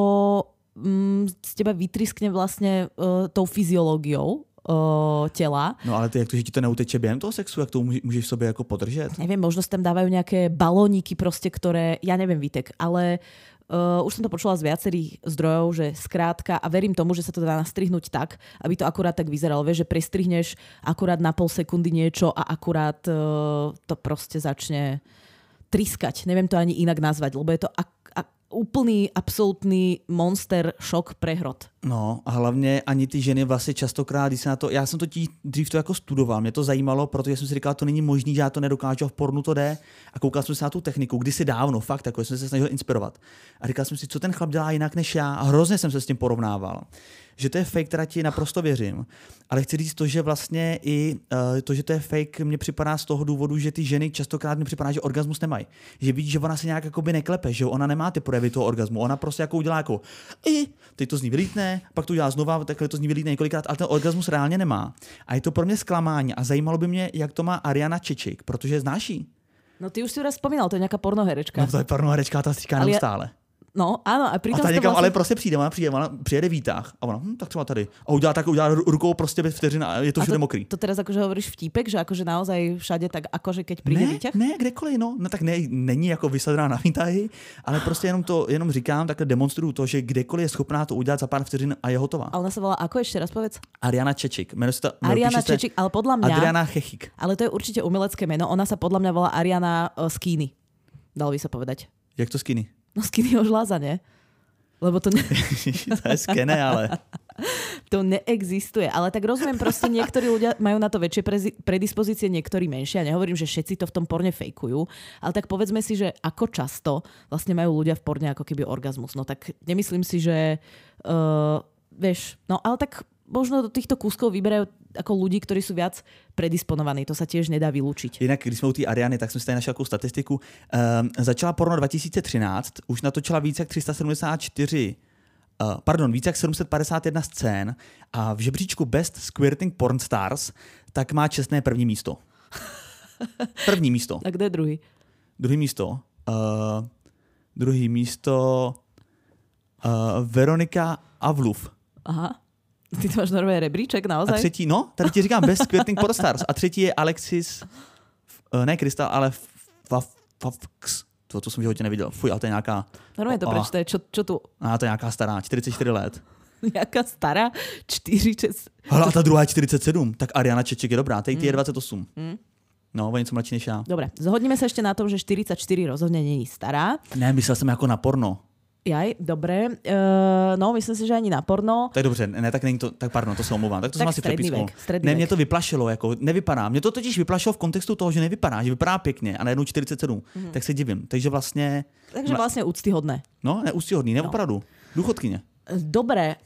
z teba vytryskne vlastne tou fyziológiou těla. No ale ty, jak to, že ti to neuteče během toho sexu, jak to můžeš sobě jako podržet? Nevím, možno si tam dávají nějaké balóníky prostě, které, já nevím, Vítek, ale Už som to počula z viacerých zdrojov, že skrátka, a verím tomu, že sa to dá nastrihnúť tak, aby to akurát tak vyzeralo, vieš, že pristrihneš akurát na pol sekundy niečo a akurát to proste začne triskať. Neviem to ani inak nazvať, lebo je to úplný, absolutní monster šok prehrot. No a hlavně ani ty ženy vlastně častokrát, když se na to, já jsem to dřív to jako studoval, mě to zajímalo, protože jsem si říkal, to není možný, že já to nedokážu a v pornu to jde. A koukal jsem se na tu techniku, kdysi dávno, fakt, jako jsem se snažil inspirovat. A říkal jsem si, co ten chlap dělá jinak než já, a hrozně jsem se s tím porovnával. Že to je fake, teda ti naprosto věřím. Ale chci říct to, že vlastně i to, že to je fake, mně připadá z toho důvodu, že ty ženy častokrát mi připadá, že orgasmus nemají. Že vidí, že ona se nějak jakoby neklepe, že ona nemá ty projevy toho orgasmu. Ona prostě jako udělá jako teď to z ní vylítne, pak to udělá znova, takhle to z ní vylítne několikrát, ale ten orgasmus reálně nemá. A je to pro mě zklamání a zajímalo by mě, jak to má Adriana Chechik, protože znáší. No ty už si raz vzpomínal, to je nějaká pornoherečka. No to je pornoherečka, ta stříká neustále. No, ano, a přitom to vlastně... Ale prostě přijde, ona přijede výtah a ona, tak třeba tady. A udělá rukou prostě bez vteřin a je to všude mokrý. To teda jakože hovoríš vtípek, že akože naozaj všade tak akože keď přijde výtah? Ne, kdekoliv, no tak ne, není jako vysadraná na výtahy, ale prostě jenom říkám, takhle demonstruju to, že kdekoliv je schopná to udělat za pár vteřin a je hotová. A ona se volá ako ještě raz povedz? Adriana Chechik. Adriana Chechik, ale podle mě Adriana Chechik. Ale to je určitě umělecké jméno. Ona se podle mě volá Adriana Skinny. Dalo by se povedať. Jak to Skinny? No skinny ožláza, ne? Lebo to ne... To je skené, ale... To neexistuje. Ale tak rozumiem, proste niektorí ľudia majú na to väčšie predispozície, niektorí menšie. Ja nehovorím, že všetci to v tom porne fejkujú. Ale tak povedzme si, že ako často vlastne majú ľudia v porne ako keby orgazmus. No tak nemyslím si, že... vieš, no ale tak možno do týchto kúskov vyberajú jako lidi, kteří jsou víc predisponovaní. To se tiež nedá vyloučit. Jinak, když jsme u té Ariany, tak jsme si tady našli takovou statistiku. Začala porno 2013, už natočila více jak 751 scén a v žebříčku Best Squirting Porn Stars tak má čestné první místo. První místo. A kde je druhý? Druhý místo Veronika Avluf. Aha. Ty to máš normálně rebríček, naozaj? A třetí, no, tady ti říkám, Best Squirting Porn Stars. A třetí je Alexis, ne Krystal, ale Fafx. To jsem v životě neviděl. Fuj, ale to je nějaká... Normálně to prečte, čo tu... A to je nějaká stará, 44 let. Nějaká stará, 46... Hele, a ta druhá je 47, tak Adriana Chechik je dobrá, teď je 28. No, o něco mladší než já. Dobre, zhodníme se ještě na tom, že 44 rozhodně není stará. Ne, myslel jsem jako na porno. Jaj, dobré. No, myslím si, že ani na porno. Tak dobře, ne, tak není to, tak pardon, to se omlouvám. Tak to jsem asi přepísknul. Ne, mě to vyplašilo, jako nevypadá. Mě to totiž vyplašilo v kontextu toho, že nevypadá, že vypadá pěkně a najednou 47. Mm-hmm. Tak se divím. Takže vlastně úctyhodné. No, ne úctyhodný, ne opravdu. Důchodkyně. Dobré.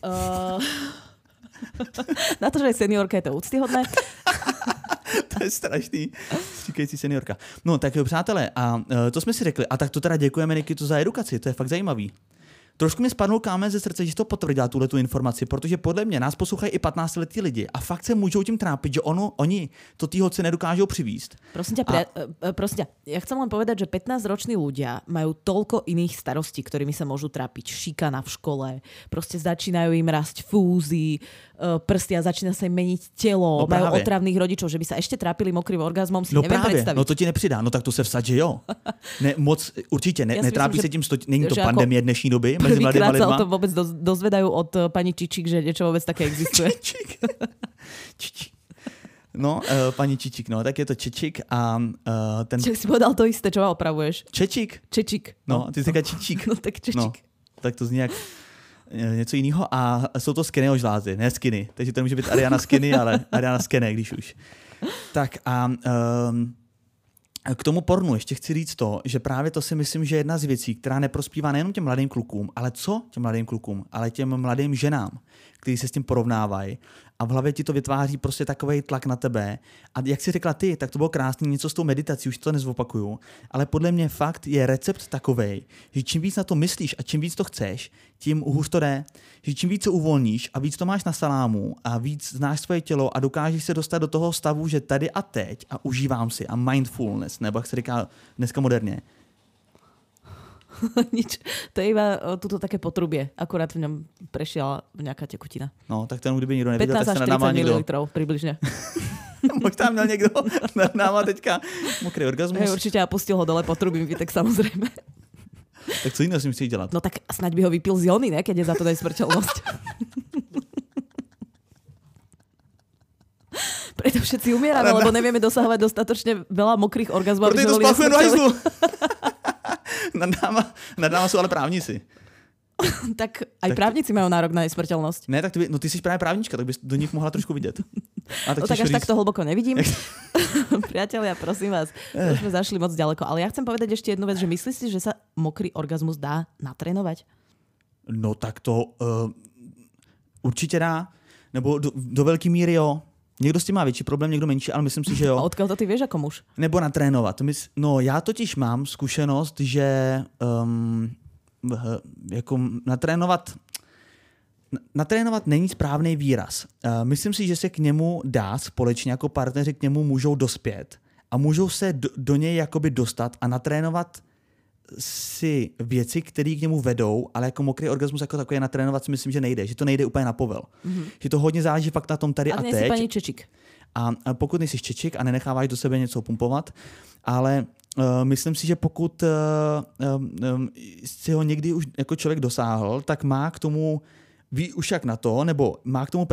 Na to, že je seniorka, je to úctyhodné. To je strašný, říkající seniorka. No tak jo, přátelé, a to jsme si řekli. A tak to teda děkujeme, Nikito, za edukaci, to je fakt zajímavý. Trošku mě spadnul kámen ze srdce, že to potvrdila tuhletu informaci, protože podle mě nás poslouchají i 15-letí lidi a fakt se můžou tím trápit, že oni to tí hoci nedokážou přivíst. Prosím tě, já chcem len povedať, že 15-roční ľudia majú toľko iných starostí, ktorými sa môžu trápiť. Šikana v škole, prostě začínajú im rásť fúzy, prstia, začína sa im meniť telo, no majú otravných rodičov, že by sa ešte trápili mokrým orgazmom, si no neviem predstaviť. No to ti nepřidá, no tak to se vsad, že jo. Ne, moc určitě ne, netrápí se tím, není to pandemie dnešní doby. Prvýkrát sa o to vôbec dozvedajú od pani Chechik, že niečo vôbec také existuje. Chechik. No, pani Chechik, no, tak je to Chechik a ten... Čak si povedal to isté, čo ma opravuješ? Chechik? Chechik. No, ty si říká Chechik. No, tak Chechik. No, tak to zní jak něco jiného a jsou to skinny ožlázy, ne skinny. Takže to nemůže být Adriana Skinny, ale Adriana Skinny, když už. Tak a... K tomu pornu ještě chci říct to, že právě to si myslím, že je jedna z věcí, která neprospívá nejenom těm mladým klukům, ale co těm mladým klukům, ale těm mladým ženám, kteří se s tím porovnávají a v hlavě ti to vytváří prostě takovej tlak na tebe. A jak jsi řekla ty, tak to bylo krásný, něco s tou meditací, už to nezvopakuju, ale podle mě fakt je recept takovej, že čím víc na to myslíš a čím víc to chceš, tím hůř to jde, že čím víc se uvolníš a víc to máš na salámu a víc znáš svoje tělo a dokážeš se dostat do toho stavu, že tady a teď a užívám si a mindfulness, nebo jak se říká dneska moderně. Nič. To je iba tuto také potrubie. Akurát v něm prešla nějaká tekutina. No, tak ten kdyby nikdo neviděl, tak se nad náma někdo... 15 až 40 ml přibližně. Možná měl někdo nad náma teďka mokrý orgasmus. Určitě a pustil ho dole potrubím, tak samozřejmě. Tak co jiného si musí dělat? No tak snad by ho vypil z Jony, ne? Keď je za to dají smrteľnosť. Preto všetci umierame, lebo nevieme dosahovať dostatočne veľa mokrých orgazmov. Protože to spláchuje do hajzlu. Nad náma sú ale právnici. Tak aj právnici majú nárok na nesmrteľnosť. Ne, tak ty, no ty jsi právě právnička, tak bys do nich mohla trošku vidět. A tak, no, tak až tak to hlboko nevidím. Priatelia, prosím vás, už jsme zašli moc ďaleko. Ale ja chcem povedať ešte jednu vec, že myslíš si, že sa mokrý orgazmus dá natrénovať? No tak to určitě dá. Nebo do velký míry jo. Někdo s tím má větší problém, někdo menší, ale myslím si, že jo. A odkud to ty víš jako muž? Nebo natrénovat. No já totiž mám zkušenost, že jako natrénovat není správný výraz. Myslím si, že se k němu dá společně jako partneři k němu můžou dospět a můžou se do něj jakoby dostat a natrénovat si věci, které k němu vedou, ale jako mokrý orgasmus jako takový natrénovat si myslím, že nejde, že to nejde úplně na povel. Mm-hmm. Že to hodně záleží fakt na tom tady a teď. A nejsi paní Čečik. A pokud nejsi Čečik a nenecháváš do sebe něco pumpovat, ale myslím si, že pokud si ho někdy už jako člověk dosáhl, tak má k tomu ví už jak na to, nebo má k tomu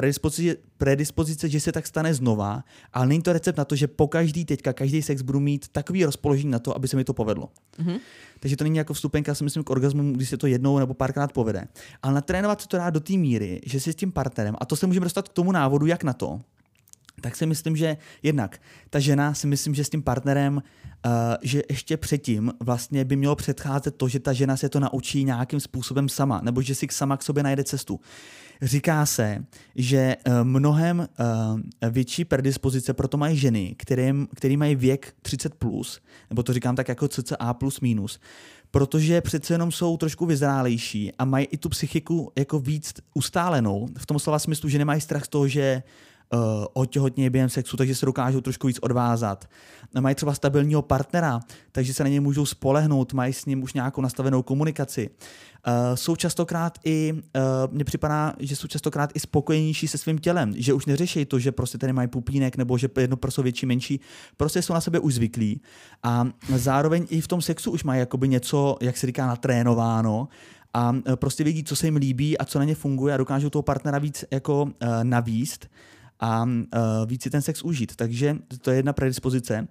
predispozice, že se tak stane znova, ale není to recept na to, že po každý teďka, každý sex budu mít takový rozpoložení na to, aby se mi to povedlo. Mm-hmm. Takže to není jako vstupenka, si myslím, k orgazmu, když se to jednou nebo párkrát povede. Ale natrénovat se to dá do té míry, že si s tím partnerem, a to se můžeme dostat k tomu návodu, jak na to, tak si myslím, že jednak ta žena si myslím, že s tím partnerem, že ještě předtím vlastně by mělo předcházet to, že ta žena se to naučí nějakým způsobem sama, nebo že si sama k sobě najde cestu. Říká se, že mnohem větší predispozice proto mají ženy, který mají věk 30+, nebo to říkám tak jako cca plus minus, protože přece jenom jsou trošku vyzrálejší a mají i tu psychiku jako víc ustálenou, v tom slova smyslu, že nemají strach z toho, že otěhotnějí během sexu, takže se dokážou trošku víc odvázat. Mají třeba stabilního partnera, takže se na něj můžou spolehnout, mají s ním už nějakou nastavenou komunikaci. Jsou častokrát i, mně připadá, že jsou častokrát i spokojenější se svým tělem, že už neřeší to, že prostě tady mají pupínek nebo že jedno prso větší, menší, prostě jsou na sebe už zvyklí a zároveň i v tom sexu už mají jakoby něco, jak se říká, natrénováno, a prostě vědí, co se jim líbí a co na ně funguje a dokážou toho partnera víc jako navíst a víc si ten sex užít. Takže to je jedna predispozice.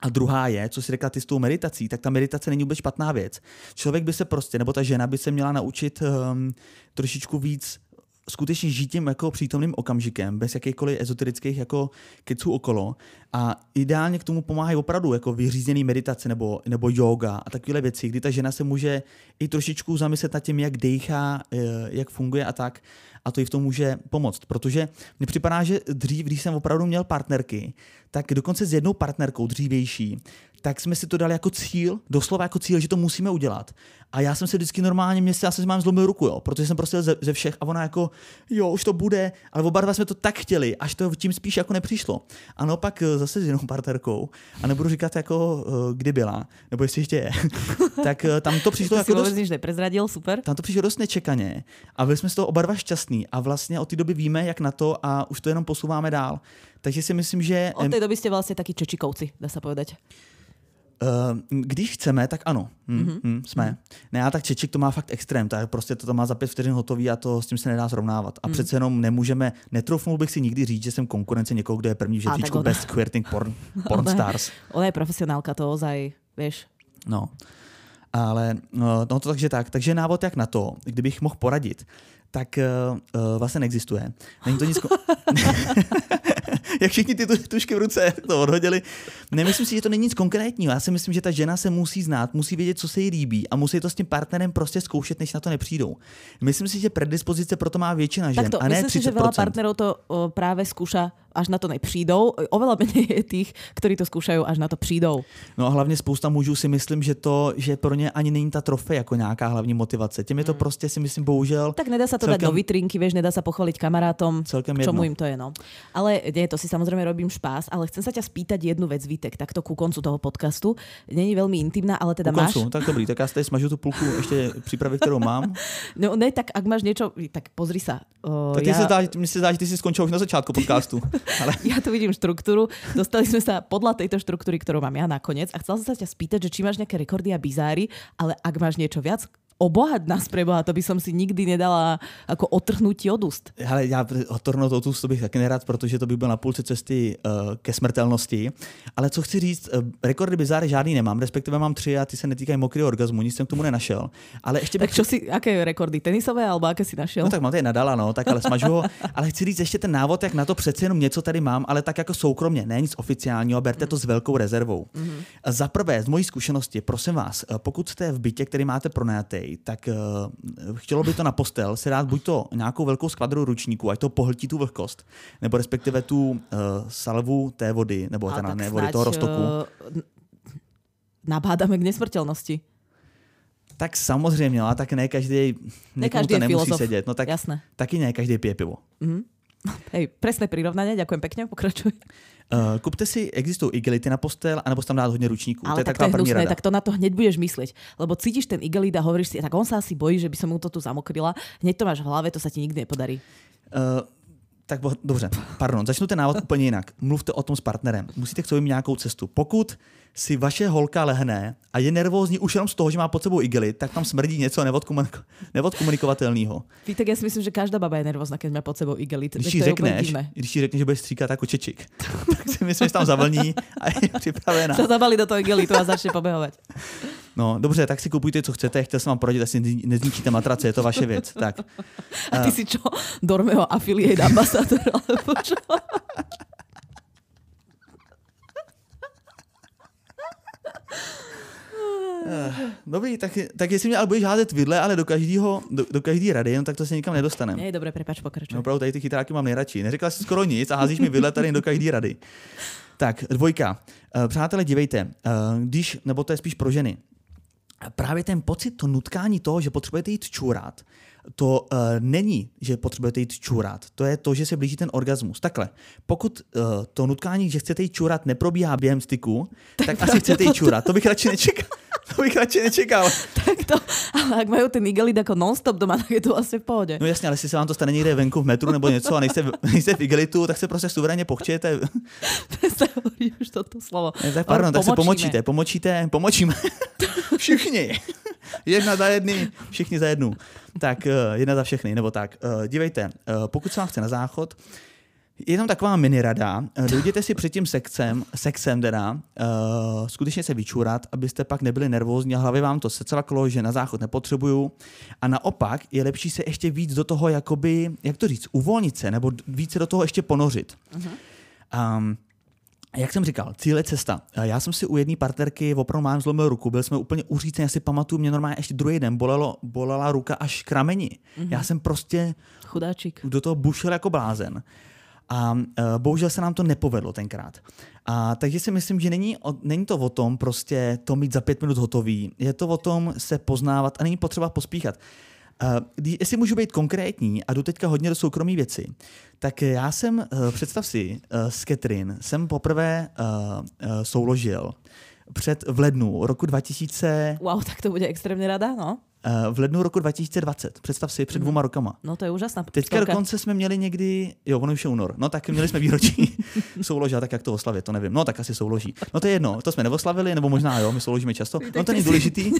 A druhá je, co si řekla ty s tou meditací, tak ta meditace není vůbec špatná věc. Člověk by se prostě, nebo ta žena by se měla naučit trošičku víc skutečně žít tím jako přítomným okamžikem, bez jakýchkoliv ezoterických jako keců okolo. A ideálně k tomu pomáhají opravdu jako vyřízený meditace nebo yoga a takové věci, kdy ta žena se může i trošičku zamyslet nad tím, jak dýchá, jak funguje a tak. A to i v tom může pomoct, protože mně připadá, že dřív, když jsem opravdu měl partnerky, tak dokonce s jednou partnerkou dřívější, tak jsme si to dali jako cíl, doslova jako cíl, že to musíme udělat. A já jsem si vždycky normálně, já jsem si mám zlomil ruku, jo, protože jsem prostě ze všech a ona jako, jo, už to bude, ale oba dva jsme to tak chtěli, až to tím spíš jako nepřišlo. A naopak zase s jednou partnerkou, a nebudu říkat jako, kdy byla, nebo jestli ještě je, tak tam to přišlo jako tam to přišlo dost nečekaně a byli jsme z toho oba dva šťastní a vlastně od té doby víme, jak na to a už to jenom posouváme dál. Takže si myslím, že... Od té doby jste vlastně taky čečikovci, dá se povedať. Když chceme, tak ano. Jsme. Ne, já tak Čečik to má fakt extrém, tak prostě to má za 5 vteřin hotový a to s tím se nedá srovnávat. A přece jenom nemůžeme, netroufnul bych si nikdy říct, že jsem konkurence někoho, kdo je první v žebříčku bez Squirting Porn Stars. Ona je profesionálka, to ozaj, víš. No, ale no to takže tak. Takže návod jak na to, kdybych mohl poradit, tak vlastně neexistuje. Není to nic... Jak všichni ty tušky v ruce to odhodili. Nemyslím si, že to není nic konkrétního. Já si myslím, že ta žena se musí znát, musí vědět, co se jí líbí a musí to s tím partnerem prostě zkoušet, než na to nepřijdou. Myslím si, že predispozice proto má většina žen a ne 30%. Myslím si, že veľa partnerů to právě zkouša, až na to nepřijdou. Oveľa méně je tých, kteří to zkoušají, až na to přijdou. No a hlavně spousta mužů si myslím, že pro ně ani není ta trofej jako nějaká hlavní motivace. Těm je to prostě si myslím bohužel. Tak nedá se to dát do vitrinky, vieš, nedá se pochválit kamarátom, k čemu jim to je, no. Ale je to si samozřejmě robím špás, ale chcem se tě spýtať jednu věc, Vítek, takto ku koncu toho podcastu. Není velmi intimná, ale teda máš. Tak dobrý, tak já si smažu tu půlku ještě přípravy, kterou mám. No ne, tak ak máš něco, tak pozri sa. Tak ty se zdá, že ty si skončil už na začátku podcastu. Ale... Ja tu vidím štruktúru. Dostali sme sa podľa tejto štruktúry, ktorú mám ja nakoniec. A chcela som sa ťa spýtať, že či máš nejaké rekordy a bizáry, ale ak máš niečo viac, obohat nás preboha, to by som si nikdy nedala ako otrhnutí od úst. Ale ja otrhnout od úst to bych taky nerad, protože to by byl na půlce cesty ke smrtelnosti. Ale co chci říct, rekordy bizáry žádný nemám, respektive mám 3 a ty se netýkají mokrého orgazmu, nic jsem k tomu nenašel. Ale ještě tak bych... čo si, jaké rekordy? Tenisové alebo jaké si našel? No tak mám tady Nadala, no, tak ale smažu ho. Ale chci říct ještě ten návod, jak na to přece jenom něco tady mám, ale tak jako soukromně, ne nic oficiálního, berte to s velkou rezervou. Mm-hmm. Za prvé, z mojí zkušenosti, prosím vás, pokud jste v bytě, který máte pronajatý, tak chtělo by to na postel si dát buď to nějakou velkou skvadru ručníků, ať to pohltí tu vlhkost, nebo respektive tu salvu té vody, nebo teda ne vody, toho roztoku. Nabádáme k nesmrtelnosti. Tak samozřejmě, ale tak ne každý, někomu to nemusí sedět. No tak, jasné. Taky ne každý pije pivo. Mm-hmm. Hej, presné prirovnanie, ďakujem pekne, pokračuj. Kupte si, existujú igelity na postel, anebo si tam dá hodne ručníků. Ale to je tak to je hnusné, tak to na to hneď budeš myslieť. Lebo cítiš ten igelit a hovoríš si, tak on sa asi bojí, že by som mu to tu zamokrila. Hneď to máš v hlave, to sa ti nikdy nepodarí. Tak dobře, pardon, začnu ten návod úplně jinak. Mluvte o tom s partnerem. Musíte k sobě mít nějakou cestu. Pokud si vaše holka lehne a je nervózní už jenom z toho, že má pod sebou igelit, tak tam smrdí něco neodkomunikovatelného. Víte, tak já si myslím, že každá baba je nervózna, když má pod sebou igelit. Když jí řekneš, že bude stříkat jako Čečik, tak si myslím, že tam zavlní a je připravená. Se zabalí do toho igelitu a začne pobehovat. No, dobře, tak si kupujte, co chcete. Chtěl jsem vám poradit, asi nezničíte matrace, je to vaše věc. Tak. A ty si čo? Dormeho affiliate ambassador, alebo čo? Dobrý, tak jestli mě ale budeš házet vidle, ale do každý rady, no tak to se nikam nedostaneme. Ne, dobré, prepáč, pokračuj. No, opravdu tady ty chytráky mám nejradši. Neřekla jsi skoro nic a házíš mi vidle tady do každý rady. Tak, 2. Přátelé, dívejte, když, nebo to je spíš pro ženy, právě ten pocit, to nutkání toho, že potřebujete jít čůrat, to není, že potřebujete jít čůrat. To je to, že se blíží ten orgasmus. Takhle, pokud to nutkání, že chcete jít čůrat, neprobíhá během styku, tak asi chcete jít čůrat. To bych radši nečekal. To bych radši nečekal. Tak to, ale jak mají ten igelit jako non-stop doma, tak je to asi v pohodě. No jasně, ale jestli se vám to stane někde venku v metru nebo něco a nejste v igelitu, tak se prostě suverénně pochčete. Nezahoří už toto slovo. Ne, tak pardon, tak se pomočíme. Všichni. Jedna za jedny, všichni za jednu. Tak jedna za všechny, nebo tak. Dívejte, pokud se vám chce na záchod, je tam taková minirada. Dojděte si před tím sexem teda, skutečně se vyčůrat, abyste pak nebyli nervózní a hlavě vám to secvaklo, že na záchod nepotřebuju. A naopak je lepší se ještě víc do toho, jakoby, jak to říct, uvolnit se, nebo více do toho ještě ponořit. Uh-huh. Jak jsem říkal, cíl je cesta. Já jsem si u jedné partnerky opravdu mám zlomil ruku, byl jsme úplně uřícen, já si pamatuju, mě normálně ještě druhý den bolela ruka až k rameni. Uh-huh. Já jsem prostě chudáčik do toho bušil jako blázen. A bohužel se nám to nepovedlo tenkrát. A takže si myslím, že není to o tom prostě to mít za 5 minut hotový. Je to o tom se poznávat a není potřeba pospíchat. Jestli můžu být konkrétní a jdu teďka hodně do soukromí věci, tak já jsem, představ si, s Catherine jsem poprvé souložil v lednu roku 2000... Wow, tak to bude extrémně rada, no. V lednu roku 2020. Představ si, před 2 rokama. No to je úžasná. Teďka dokonce jsme měli někdy, jo, ono už je únor. No tak měli jsme výročí souloží, tak jak to oslavit, to nevím. No tak asi souloží. No to je jedno, to jsme neoslavili, nebo možná jo, my souložíme často. No to není důležitý.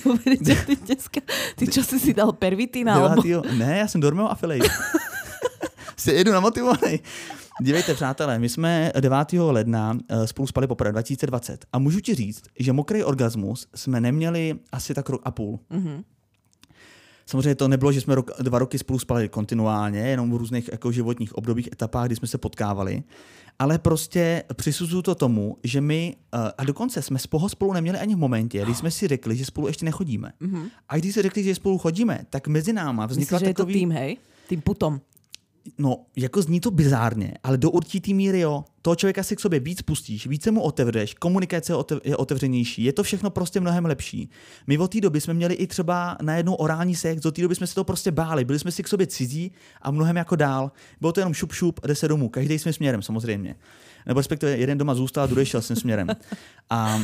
Ty časy si dal pervitin na obo. Ne, já jsem Dormeo affiliate. Se jedu namotivovaný. Dívejte, přátelé, my jsme 9. ledna spolu spali poprvé 2020 a můžu ti říct, že mokrý orgasmus jsme neměli asi tak rok a půl. Mm-hmm. Samozřejmě to nebylo, že jsme 2 roky spolu spali kontinuálně, jenom v různých jako životních obdobích, etapách, kdy jsme se potkávali. Ale prostě přisuzuju to tomu, že my, a dokonce jsme spolu neměli ani v momentě, kdy jsme si řekli, že spolu ještě nechodíme. Mm-hmm. A když si řekli, že spolu chodíme, tak mezi náma vznikla takový... Myslíš, že je to tým, hej? Tým putom. No, jako zní to bizárně, ale do určitý míry jo. Toho člověka si k sobě víc pustíš, více mu otevřeš, komunikace je otevřenější, je to všechno prostě mnohem lepší. My od té doby jsme měli i třeba najednou orální sex, od té doby jsme se to prostě báli, byli jsme si k sobě cizí a mnohem jako dál. Bylo to jenom šup šup, jde se domů, každý svým směrem samozřejmě. Nebo respektive jeden doma zůstal a druhý šel svým směrem. A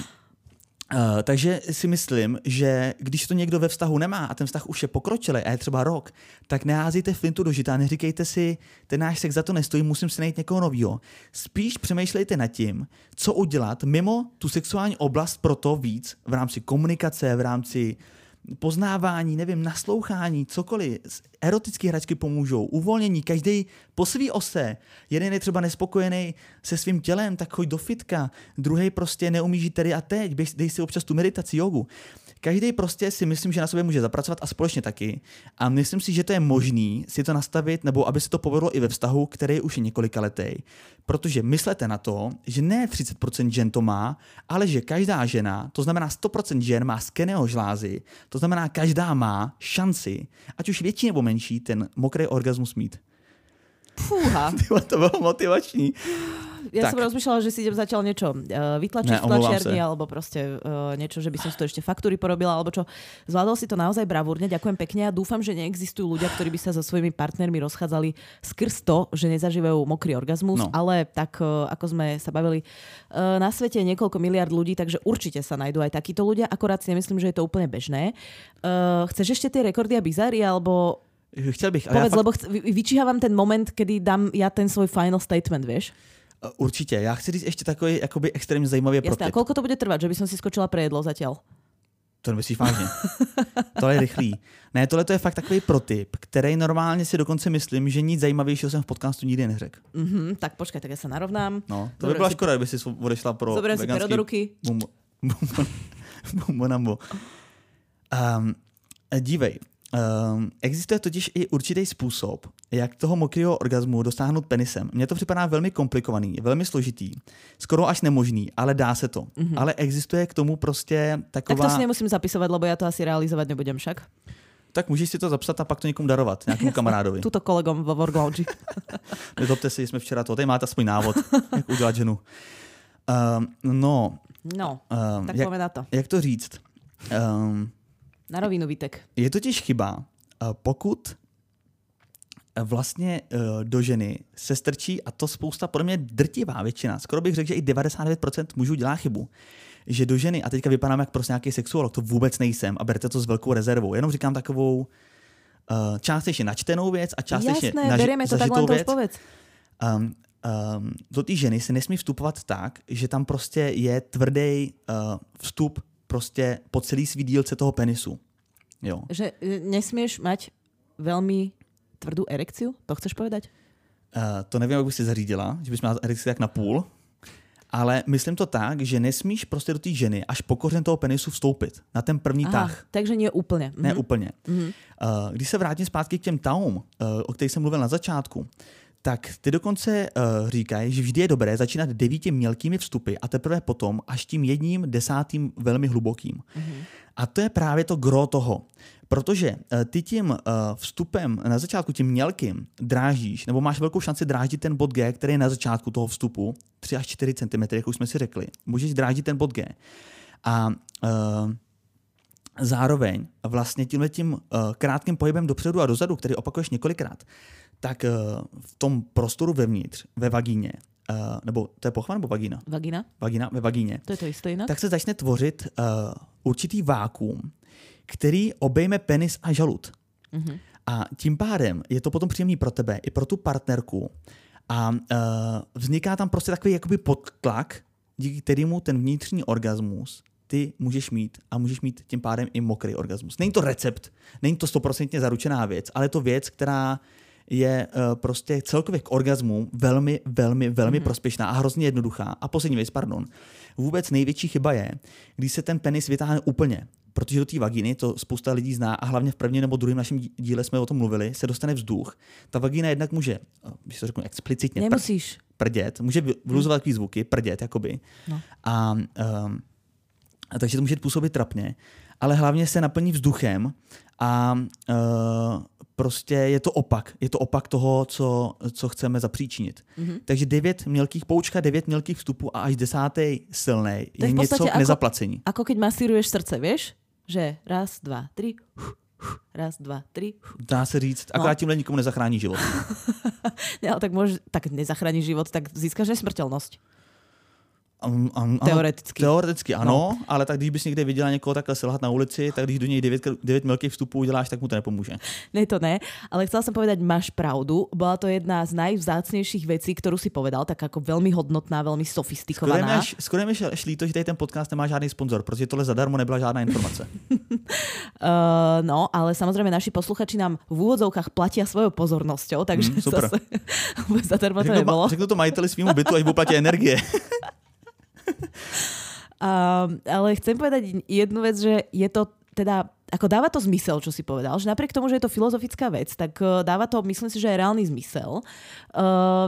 Takže si myslím, že když to někdo ve vztahu nemá a ten vztah už je pokročilý a je třeba rok, tak neházíte fintu do žita, neříkejte si, ten náš sex za to nestojí, musím si najít někoho novýho. Spíš přemýšlejte nad tím, co udělat mimo tu sexuální oblast pro to víc v rámci komunikace, v rámci poznávání, nevím, naslouchání, cokoliv. Erotické hračky pomůžou, uvolnění, každý po svý ose. Jeden je třeba nespokojený se svým tělem, tak choď do fitka, druhý prostě neumí žít tady a teď, dej si občas tu meditaci, jogu. Každý prostě si myslím, že na sobě může zapracovat a společně taky. A myslím si, že to je možný si to nastavit, nebo aby se to povedlo i ve vztahu, který už je několikaletý. Protože myslete na to, že ne 30% žen to má, ale že každá žena, to znamená 100% žen má skenného žlázy, to znamená každá má šanci, ať už větší nebo menší, ten mokrý orgasmus mít. Půha. To bylo motivační. Ja tak. Som rozmýšľala, že si idem zatiaľ niečo vytlačiť v tlačiarni, alebo proste niečo, že by som si to ešte faktúry porobila, alebo čo. Zvládol si to naozaj bravúrne, ďakujem pekne a dúfam, že neexistujú ľudia, ktorí by sa so svojimi partnermi rozchádzali skrz to, že nezažívajú mokrý orgazmus, no. Ale tak, ako sme sa bavili, na svete je niekoľko miliard ľudí, takže určite sa nájdú aj takíto ľudia, akorát si nemyslím, že je to úplne bežné. Chceš ešte tie rekordy a bizári, alebo... Chtěl bych, povedz, lebo vyčíhávam ten moment, kedy dám ja ten svoj final statement, vieš? Určitě. Já chci říct ještě takový jakoby extrémně zajímavý pro tip. A koľko to bude trvat, že by som si skočila pre jedlo zatiaľ? To nemyslíš vážně. Tohle je rychlý. Ne, tohle to je fakt takový protip, který normálně si dokonce myslím, že nic zajímavějšího jsem v podcastu nikdy neřekl. Mm-hmm, tak počkej, tak já se narovnám. No, to by byla škoda, kdyby si odešla pro veganský... Zoberám si pero do ruky. Bumbonambo. Dívej. Existuje totiž i určitý způsob, jak toho mokrého orgazmu dosáhnout penisem. Mně to připadá velmi komplikovaný, velmi složitý, skoro až nemožný, ale dá se to. Mm-hmm. Ale existuje k tomu prostě taková... Tak to si nemusím zapisovat, lebo já to asi realizovat nebudem však. Tak můžeš si to zapsat a pak to někomu darovat, nějakému kamarádovi. Tuto kolegom v Worklounge. Nezlobte si, jsme včera to. Tady máte aspoň návod, jak udělat ženu. Tak jak, povedá to. Jak to říct? Na rovinu, Vítek. Je totiž chyba, pokud vlastně do ženy se strčí, a to spousta, podle mě drtivá většina, skoro bych řekl, že i 99% mužů dělá chybu, že do ženy, a teďka vypadám jak prostě nějaký sexuolog, to vůbec nejsem a berte to s velkou rezervou, jenom říkám takovou částečně načtenou věc a částečně zažitou věc. Do té ženy se nesmí vstupovat tak, že tam prostě je tvrdý vstup prostě po celý svý dílce toho penisu. Jo. Že nesmieš mať veľmi tvrdú erekciu? To chceš povedať? To nevím, jak bych si zařídila, že bys měla erekci tak na půl, ale myslím to tak, že nesmíš prostě do té ženy až po kořen toho penisu vstoupit na ten první tah. Takže nie úplně. Ne úplně. Mm-hmm. Když se vrátím zpátky k těm tahům, o kterých jsem mluvil na začátku, tak ty dokonce říkají, že vždy je dobré začínat 9 mělkými vstupy a teprve potom až tím 1 10 velmi hlubokým. Mm-hmm. A to je právě to gro toho. Protože ty tím vstupem na začátku, tím mělkým, dráždíš, nebo máš velkou šanci dráždit ten bod G, který je na začátku toho vstupu, 3 až 4 cm, jak už jsme si řekli. Můžeš dráždit ten bod G. A zároveň vlastně tímhletím krátkým pohybem dopředu a dozadu, který opakuješ několikrát, tak v tom prostoru vevnitř, ve vagíně, nebo to je pochva nebo vagína? Vagína. Vagína ve vagíně. To je to jisté jinak. Tak se začne tvořit určitý vákuum, který obejme penis a žalud. Mm-hmm. A tím pádem je to potom příjemný pro tebe i pro tu partnerku. A vzniká tam prostě takový jakoby podtlak, díky kterému ten vnitřní orgasmus ty můžeš mít a můžeš mít tím pádem i mokrý orgasmus. Není to recept, není to 100% zaručená věc, ale je to věc, která je prostě celkově k orgazmu velmi, velmi, velmi prospěšná a hrozně jednoduchá. A poslední věc, vůbec největší chyba je, když se ten penis vytáhne úplně, protože do té vagíny, to spousta lidí zná a hlavně v prvním nebo druhém našem díle jsme o tom mluvili, se dostane vzduch. Ta vagína jednak může, když to řeknu explicitně, prdět, může vyluzovat takový zvuky, prdět jakoby. No. A takže to může působit trapně, ale hlavně se naplní vzduchem a prostě je to opak toho, co chceme zapříčinit. Mm-hmm. Takže 9 mělkých poučka, 9 mělkých vstupů a až 10. silnej je něco k nezaplacení. Ako keď masíruješ srdce, vieš? Že 1, 2, 3... Raz, dva, tři. Dá se říct, akorát tímhle nikomu nezachrání život. Ne, ale tak nezachrání život, tak získáš smrtelnost. Teoreticky. Teoreticky ano, no. Ale tak když bys někde viděla někoho takhle selhat na ulici, tak když do něj 9 milkých vstupů uděláš, tak mu to nepomůže. Ne, to ne, ale chcela jsem povedať, máš pravdu. Byla to jedna z najvzácnejších vecí, kterou si povedal, tak jako velmi hodnotná, velmi sofistikovaná. Skoro mi šli to, že tady ten podcast nemá žádný sponzor, protože tohle zadarmo nebyla žádná informace. No, ale samozřejmě naši posluchači nám v úvodzovkách platí svojou pozorností, takže super. Zadarmo to nebylo. Řeknu to majiteli svýmu bytu, až mu platí energie. Ale chcem povedať jednu vec, že je to teda, ako dáva to zmysel, čo si povedal, že napriek tomu, že je to filozofická vec, tak dáva to, myslím si, že je reálny zmysel.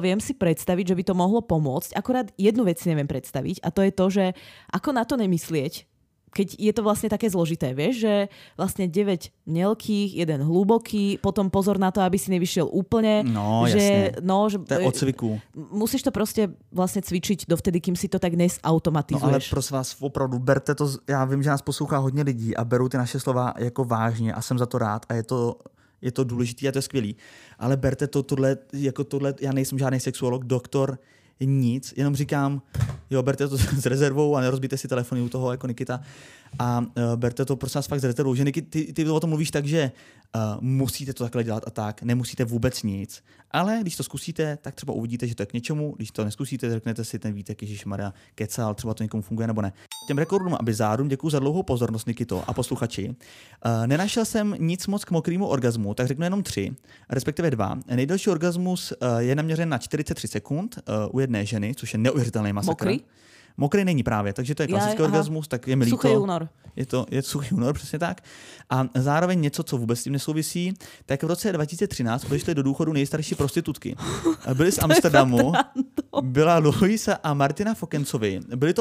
Viem si predstaviť, že by to mohlo pomôcť, akorát jednu vec si neviem predstaviť a to je to, že ako na to nemyslieť, keď je to vlastne také zložité, vieš, že vlastne 9 nelkých, jeden hluboký, potom pozor na to, aby si nevyšiel úplne. No, že, jasne. No, že, to je od cviku. Musíš to proste vlastne cvičiť dovtedy, kým si to tak nesautomatizuješ. No ale prosím vás, opravdu, berte to, já vím, že nás poslouchá hodně lidí a berou ty naše slova jako vážně a jsem za to rád a je to důležitý a to je skvělý. Ale berte to tohle, jako tohle, já nejsem žádný sexuolog, doktor, nic, jenom říkám, jo, berte to s rezervou a nerozbíte si telefony u toho jako Nikita a berte to prosím vás fakt s rezervou, že Nikita, ty o tom mluvíš tak, že musíte to takhle dělat a tak, nemusíte vůbec nic, ale když to zkusíte, tak třeba uvidíte, že to je k něčemu, když to neskusíte, řeknete si ten výtek, ježišmarja, kecal, třeba to někomu funguje nebo ne. Těm rekordům a bizárům děkuju za dlouhou pozornost, Nikito a posluchači. Nenašel jsem nic moc k mokrému orgazmu, tak řeknu jenom 3, respektive 2. Nejdelší orgazmus je naměřen na 43 sekund u jedné ženy, což je neuvěřitelný masakr. Mokrý? Mokrý není právě, takže to je klasický orgasmus, tak je mi líto. Suchý únor. Je suchý únor, přesně tak. A zároveň něco, co vůbec s tím nesouvisí, tak v roce 2013 odešly do důchodu nejstarší prostitutky. Byly z Amsterdamu, byla Louisa a Martina Fokancovi. Byly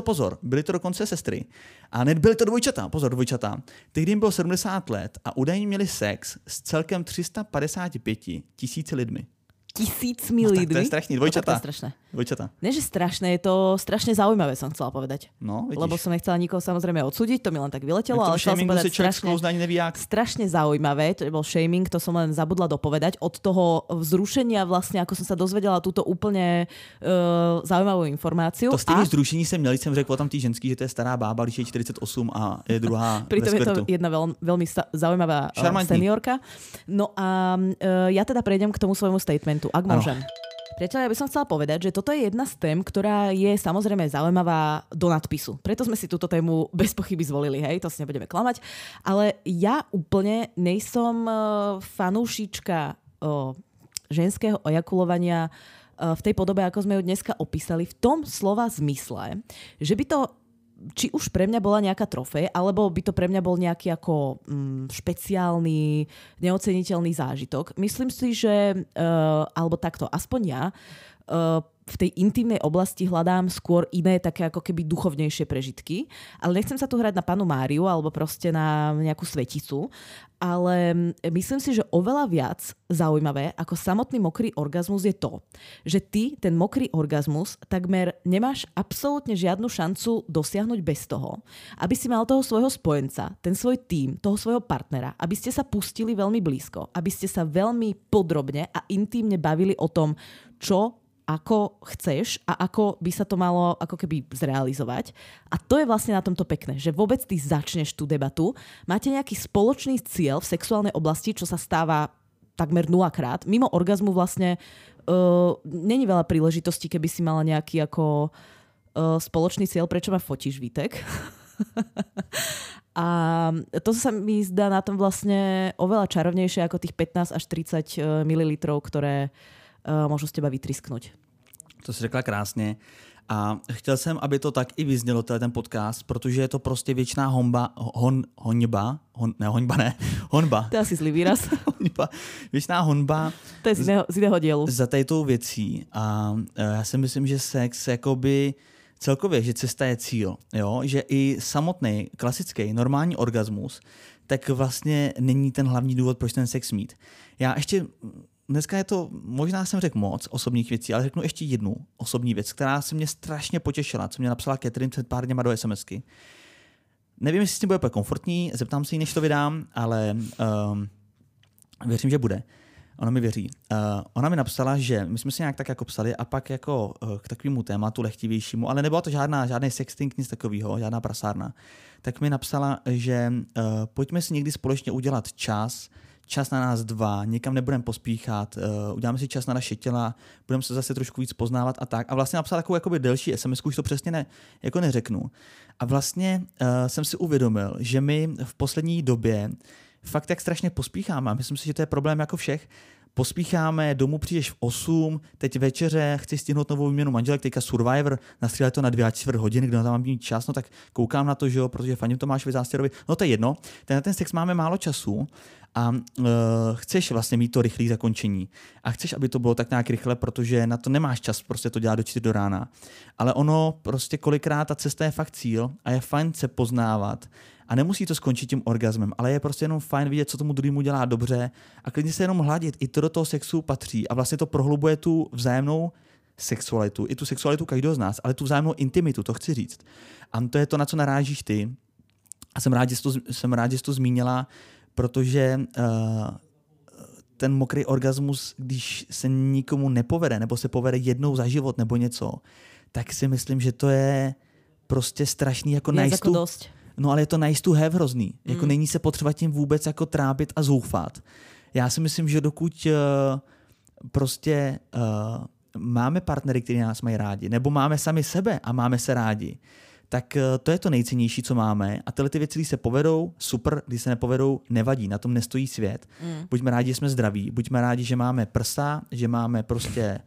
to dokonce sestry. A byly to dvojčata, dvojčata. Tehdy jim bylo 70 let a údajně měli sex s celkem 355 000 lidmi. 1000 lidí. No, to je strašný, dvojčata. No, to je strašné. Dvojčata. Ne, že strašné, je to strašne zaujímavé, som chcela povedať. No, vidíš. Lebo som nechcela nikoho samozrejme odsúdiť, to mi len tak vyletelo, ale chcela som povedať strašne zaujímavé, to bol shaming, to som len zabudla dopovedať, od toho vzrušenia vlastne, ako som sa dozvedela túto úplne zaujímavú informáciu. To stejné vzrušení som měl, jsem řekla tam tí ženský, že to je stará bába, když je 48 a je druhá. Pritom je to jedna veľmi zaujímavá seniorka. No a ja teda prejdem k tomu svojmu statementu. Ak môžem. Priateľ, ja by som chcela povedať, že toto je jedna z tém, ktorá je samozrejme zaujímavá do nadpisu. Preto sme si túto tému bez pochyby zvolili, hej, to si nebudeme klamať. Ale ja úplne nejsom fanúšička ženského ejakulovania v tej podobe, ako sme ju dneska opísali, v tom slova zmysle, že by to či už pre mňa bola nejaká trofej, alebo by to pre mňa bol nejaký ako špeciálny, neoceniteľný zážitok. Myslím si, že, alebo takto, aspoň ja, v tej intimnej oblasti hľadám skôr iné také ako keby duchovnejšie prežitky. Ale nechcem sa tu hrať na panu Máriu alebo proste na nejakú sveticu. Ale myslím si, že oveľa viac zaujímavé ako samotný mokrý orgazmus je to, že ty ten mokrý orgazmus takmer nemáš absolútne žiadnu šancu dosiahnuť bez toho, aby si mal toho svojho spojenca, ten svoj tím, toho svojho partnera, aby ste sa pustili veľmi blízko, aby ste sa veľmi podrobne a intímne bavili o tom, čo ako chceš a ako by sa to malo ako keby zrealizovať. A to je vlastne na tomto pekné, že vôbec ty začneš tú debatu, máte nejaký spoločný cieľ v sexuálnej oblasti, čo sa stáva takmer 0-krát. Mimo orgazmu vlastne není veľa príležitostí, keby si mala nejaký ako spoločný cieľ, prečo ma fotíš, Vítek. A to sa mi zdá na tom vlastne oveľa čarovnejšie ako tých 15 až 30 ml, ktoré můžu s teba vytrysknout. To jsi řekla krásně. A chtěl jsem, aby to tak i vyznělo, ten podcast, protože je to prostě věčná honba. To je asi zlý výraz. Věčná honba. To je z jiného dílu. Za tadytou věcí. A já si myslím, že sex jakoby celkově, že cesta je cíl. Jo? Že i samotný, klasický, normální orgasmus, tak vlastně není ten hlavní důvod, proč ten sex mít. Já ještě... Dneska je to, možná jsem řekl moc osobních věcí, ale řeknu ještě jednu osobní věc, která se mě strašně potěšila, co mě napsala Catherine před pár dněma do SMSky. Nevím, jestli s tím bude komfortní, zeptám se jí, než to vydám, ale věřím, že bude. Ona mi věří. Ona mi napsala, že my jsme si nějak tak jako psali a pak jako k takovému tématu lehtivějšímu, ale nebylo to žádný sexting, nic takového, žádná prasárna. Tak mi napsala, že pojďme si někdy společně udělat čas na nás dva, nikam nebudeme pospíchat, uděláme si čas na naše těla, budeme se zase trošku víc poznávat a tak. A vlastně napsala takovou jakoby delší SMS-ku, už to přesně neřeknu. A vlastně jsem si uvědomil, že my v poslední době fakt jak strašně pospícháme a myslím si, že to je problém jako všech. Pospícháme, domů přijdeš v 8, teď večeře, chci stihnout novou výměnu manželek, teďka Survivor, nastříleli to na 2,25 hodiny, kdo na to mám mít čas, no tak koukám na to, že jo, protože faním Tomášovi Zástěrovi, no to je jedno, ten sex máme málo času a chceš vlastně mít to rychlé zakončení a chceš, aby to bylo tak nějak rychle, protože na to nemáš čas prostě to dělat do 4 do rána, ale ono prostě kolikrát ta cesta je fakt cíl a je fajn se poznávat. A nemusí to skončit tím orgasmem, ale je prostě jenom fajn vidět, co tomu druhému dělá dobře a klidně se jenom hladit. I to do toho sexu patří a vlastně to prohlubuje tu vzájemnou sexualitu, i tu sexualitu každého z nás, ale tu vzájemnou intimitu, to chci říct. A to je to, na co narážíš ty. A jsem rád, že jsi to zmínila, protože ten mokrý orgasmus, když se nikomu nepovede, nebo se povede jednou za život nebo něco, tak si myslím, že to je prostě strašný jako najistu. No ale je to nice to have hrozný. Jako není se potřeba tím vůbec jako trápit a zoufat. Já si myslím, že dokud máme partnery, kteří nás mají rádi, nebo máme sami sebe a máme se rádi, tak to je to nejcennější, co máme. A tyhle ty věci, když se povedou, super, když se nepovedou, nevadí, na tom nestojí svět. Buďme rádi, že jsme zdraví, buďme rádi, že máme prsa, že máme prostě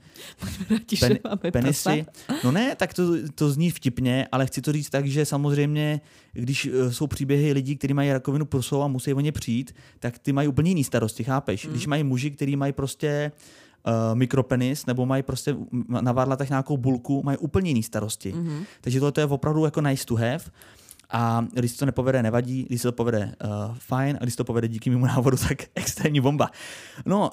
penisy. No ne, tak to zní vtipně, ale chci to říct tak, že samozřejmě, když jsou příběhy lidí, kteří mají rakovinu prsou a musí o ně přijít, tak ty mají úplně jiný starosti, chápeš? Když mají muži, kteří mají prostě mikropenis, nebo mají prostě na varlatech nějakou bulku, mají úplně jiný starosti. Takže tohle je opravdu jako nice to have a když se to nepovede, nevadí, když se to povede, fajn, a když se to povede díky mému návodu, tak extrémní bomba. No,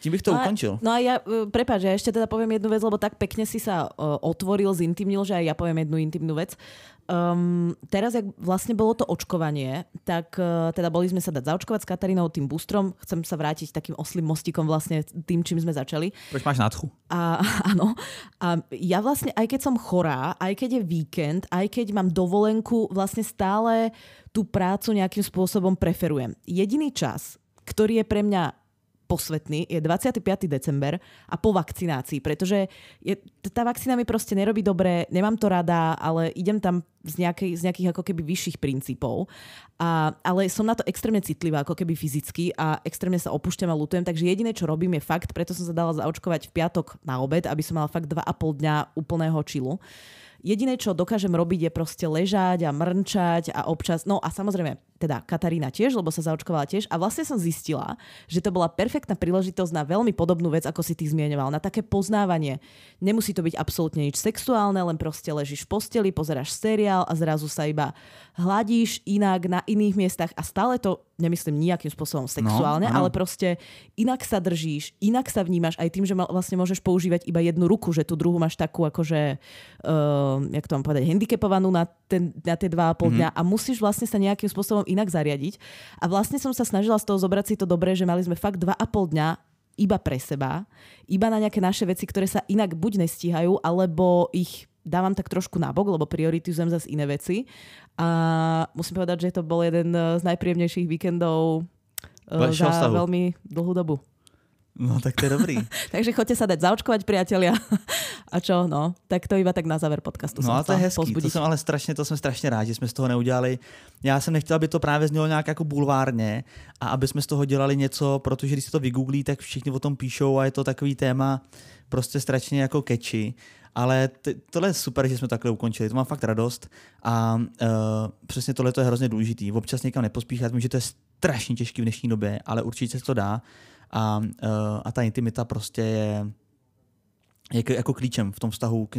tím bych to ukončil. No a ja, prepáč, ja ešte teda poviem jednu vec, lebo tak pekne si sa otvoril, zintimnil, že aj ja poviem jednu intimnú vec. Teraz, jak vlastne bolo to očkovanie, tak teda boli sme sa dať zaočkovať s Katarínou tým boostrom. Chcem sa vrátiť takým oslým mostíkom vlastne tým, čím sme začali. Proč máš nádchu? Áno. A ja vlastne, aj keď som chorá, aj keď je víkend, aj keď mám dovolenku, vlastne stále tú prácu nejakým spôsobom preferujem. Jediný čas, ktorý je pre mňa posvetný, je 25. december a po vakcinácii, pretože tá vakcína mi proste nerobí dobre, nemám to rada, ale idem tam z nejakých ako keby vyšších princípov. Ale som na to extrémne citlivá, ako keby fyzicky a extrémne sa opúšťam a lutujem, takže jediné, čo robím je fakt, preto som sa dala zaočkovať v piatok na obed, aby som mala fakt 2,5 dňa úplného chillu. Jediné, čo dokážem robiť, je proste ležať a mrnčať a občas, no a samozrejme, teda Katarína tiež, lebo sa zaočkovala tiež a vlastne som zistila, že to bola perfektná príležitosť na veľmi podobnú vec, ako si ty zmieňoval, na také poznávanie. Nemusí to byť absolútne nič sexuálne, len proste ležíš v posteli, pozeráš seriál a zrazu sa iba hladíš inak na iných miestach a stále to nemyslím nejakým spôsobom sexuálne, ale proste inak sa držíš, inak sa vnímaš aj tým, že vlastne môžeš používať iba jednu ruku, že tú druhú máš takú akože jak to mám povedať, handicapovanú na tie 2,5 dňa a musíš vlastne sa nejakým spôsobom inak zariadiť. A vlastne som sa snažila z toho zobrať si to dobré, že mali sme fakt 2,5 dňa iba pre seba, iba na nejaké naše veci, ktoré sa inak buď nestíhajú, alebo ich dávam tak trošku nabok, lebo prioritizujem zase iné veci. A musím povedať, že to bol jeden z najpríjemnejších víkendov za veľmi dlhú dobu. No tak to je dobrý. Takže choďte sa dať zaočkovať, priatelia. A čo, no, tak to iba tak na záver podcastu. No a to je hezký, to jsem strašně rád, že jsme z toho neudělali. Já jsem nechtěl, aby to právě znělo nějak jako bulvárně a aby jsme z toho dělali něco, protože když se to vygooglí, tak všichni o tom píšou a je to takový téma prostě strašně jako catchy. Ale tohle je super, že jsme takhle ukončili. To mám fakt radost a přesně tohle je hrozně důležitý. Občas někam nepospíchat, vím, že to je strašně těžký v dnešní době, ale určitě se to dá. A ta intimita prostě je jako klíčem v tom vztahu k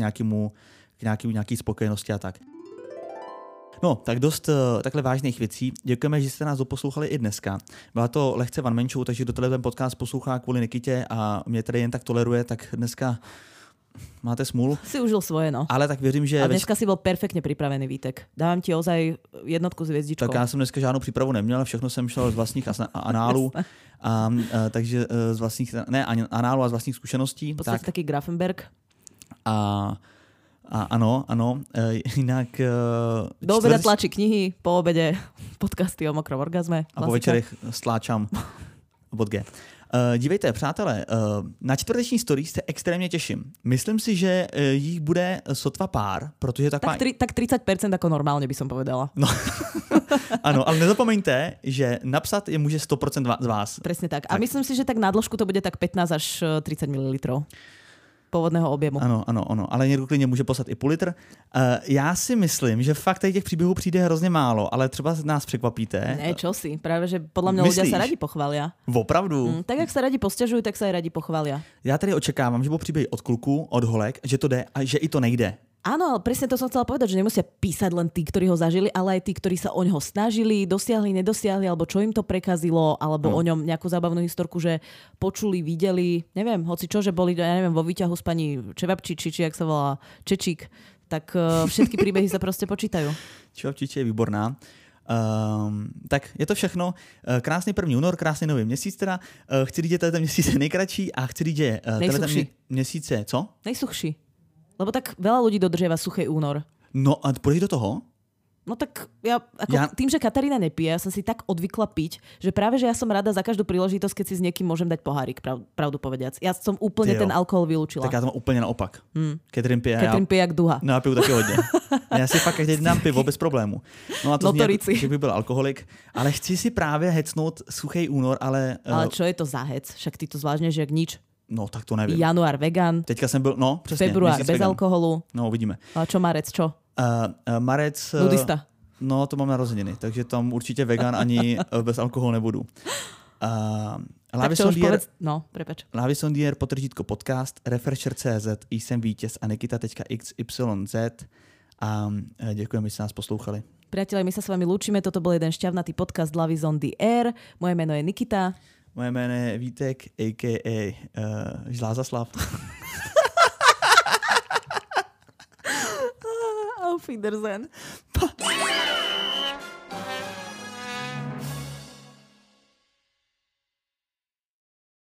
nějaký spokojenosti a tak. No, tak dost takhle vážných věcí. Děkujeme, že jste nás doposlouchali i dneska. Byla to lehce one man show, takže kdo tenhle podcast poslouchá kvůli Nikitě a mě tady jen tak toleruje, tak dneska máte smůlu. Si užil svoje, no. Ale tak věřím, že... A dneska si byl perfektně připravený, Vítek. Dávám ti ozaj jednotku s hvězdičkou. Tak já jsem dneska žádnou přípravu neměl, všechno jsem šel z vlastních análů. Takže z vlastních, ne análů, a z vlastních zkušeností. V podstatě tak, taky Grafenberg. A ano, jinak... Do oběda tlačí knihy, po obědě podcasty o mokrom orgazme. A po večerech stláčám bod G. Dívejte, přátelé, na čtvrteční story se extrémně těším. Myslím si, že jich bude sotva pár, protože taková... Tak 30% jako normálně by som povedala. No. Ano, ale nezapomeňte, že napsat je může 100% z vás. Přesně tak. A myslím si, že tak na dĺžku to bude tak 15 až 30 ml. Původného objemu. Ano, ale někdo klidně může poslat i půl litr. Já si myslím, že fakt těch příběhů přijde hrozně málo, ale třeba nás překvapíte. Ne, čo si, právě, že podle mě lidé se rádi pochvalia. Opravdu. Tak jak se rádi postěžují, tak se i rádi pochvalia. Já tady očekávám, že budou příběhy od kluků, od holek, že to jde a že i to nejde. Áno, presne to som chcela povedať, že nemusia písať len tí, ktorí ho zažili, ale aj tí, ktorí sa o ňoho snažili, dosiahli, nedosiahli, alebo čo im to prekazilo, alebo o ňom nejakú zábavnú historku, že počuli, videli, neviem, hoci čo, že boli, ja neviem, vo výťahu s pani Čevapčiči, či jak sa volá, Čečík, tak všetky príbehy sa proste počítajú. Čevapčiči je výborná. Tak je to všechno. Krásný 1. únor, krásný nový měsíc teda. Chci říct, že tenhle měsíc je nejkratší a chci říct, že tenhle měsíc je co? Nejsuchší. Lebo tak veľa ľudí dodržiava suchý únor. No a pôjdeš do toho? No tak ja tým, že Katarína nepije, ja som si tak odvykla piť, že práve, že ja som rada za každú príležitosť, keď si s niekým môžem dať pohárik, pravdu povediac. Ja som úplne ten alkohol vylúčila. Tak ja to mám úplne naopak. Katrin pije jak duha. No ja piju taky hodně. Ja si fakt každý dám pivo bez problému. No a to zní, že by byl alkoholik. Ale chci si práve hecnout suchý únor, ale... Ale čo je to za hec? Však ty to zvláštne, že jak nič. No, tak to nevím. Január vegan. Teďka jsem byl, no, přesně. Február bez alkoholu. No, uvidíme. A čo Marec, čo? Marec... Nudista. No, to mám narozeniny, takže tam určitě vegan ani bez alkoholu nebudu. Love Is On Air, potržítko podcast, Refresher.cz, jsem vítěz a Nikita.xyz. A děkujeme, že jste nás poslouchali. Priatelé, my se s vámi lúčíme, toto byl jeden šťavnatý podcast Love Is On Air. Moje jméno je Nikita. Moje jméno je Vítek, a.k.a. Žlázaslav. Auf Wiedersehen.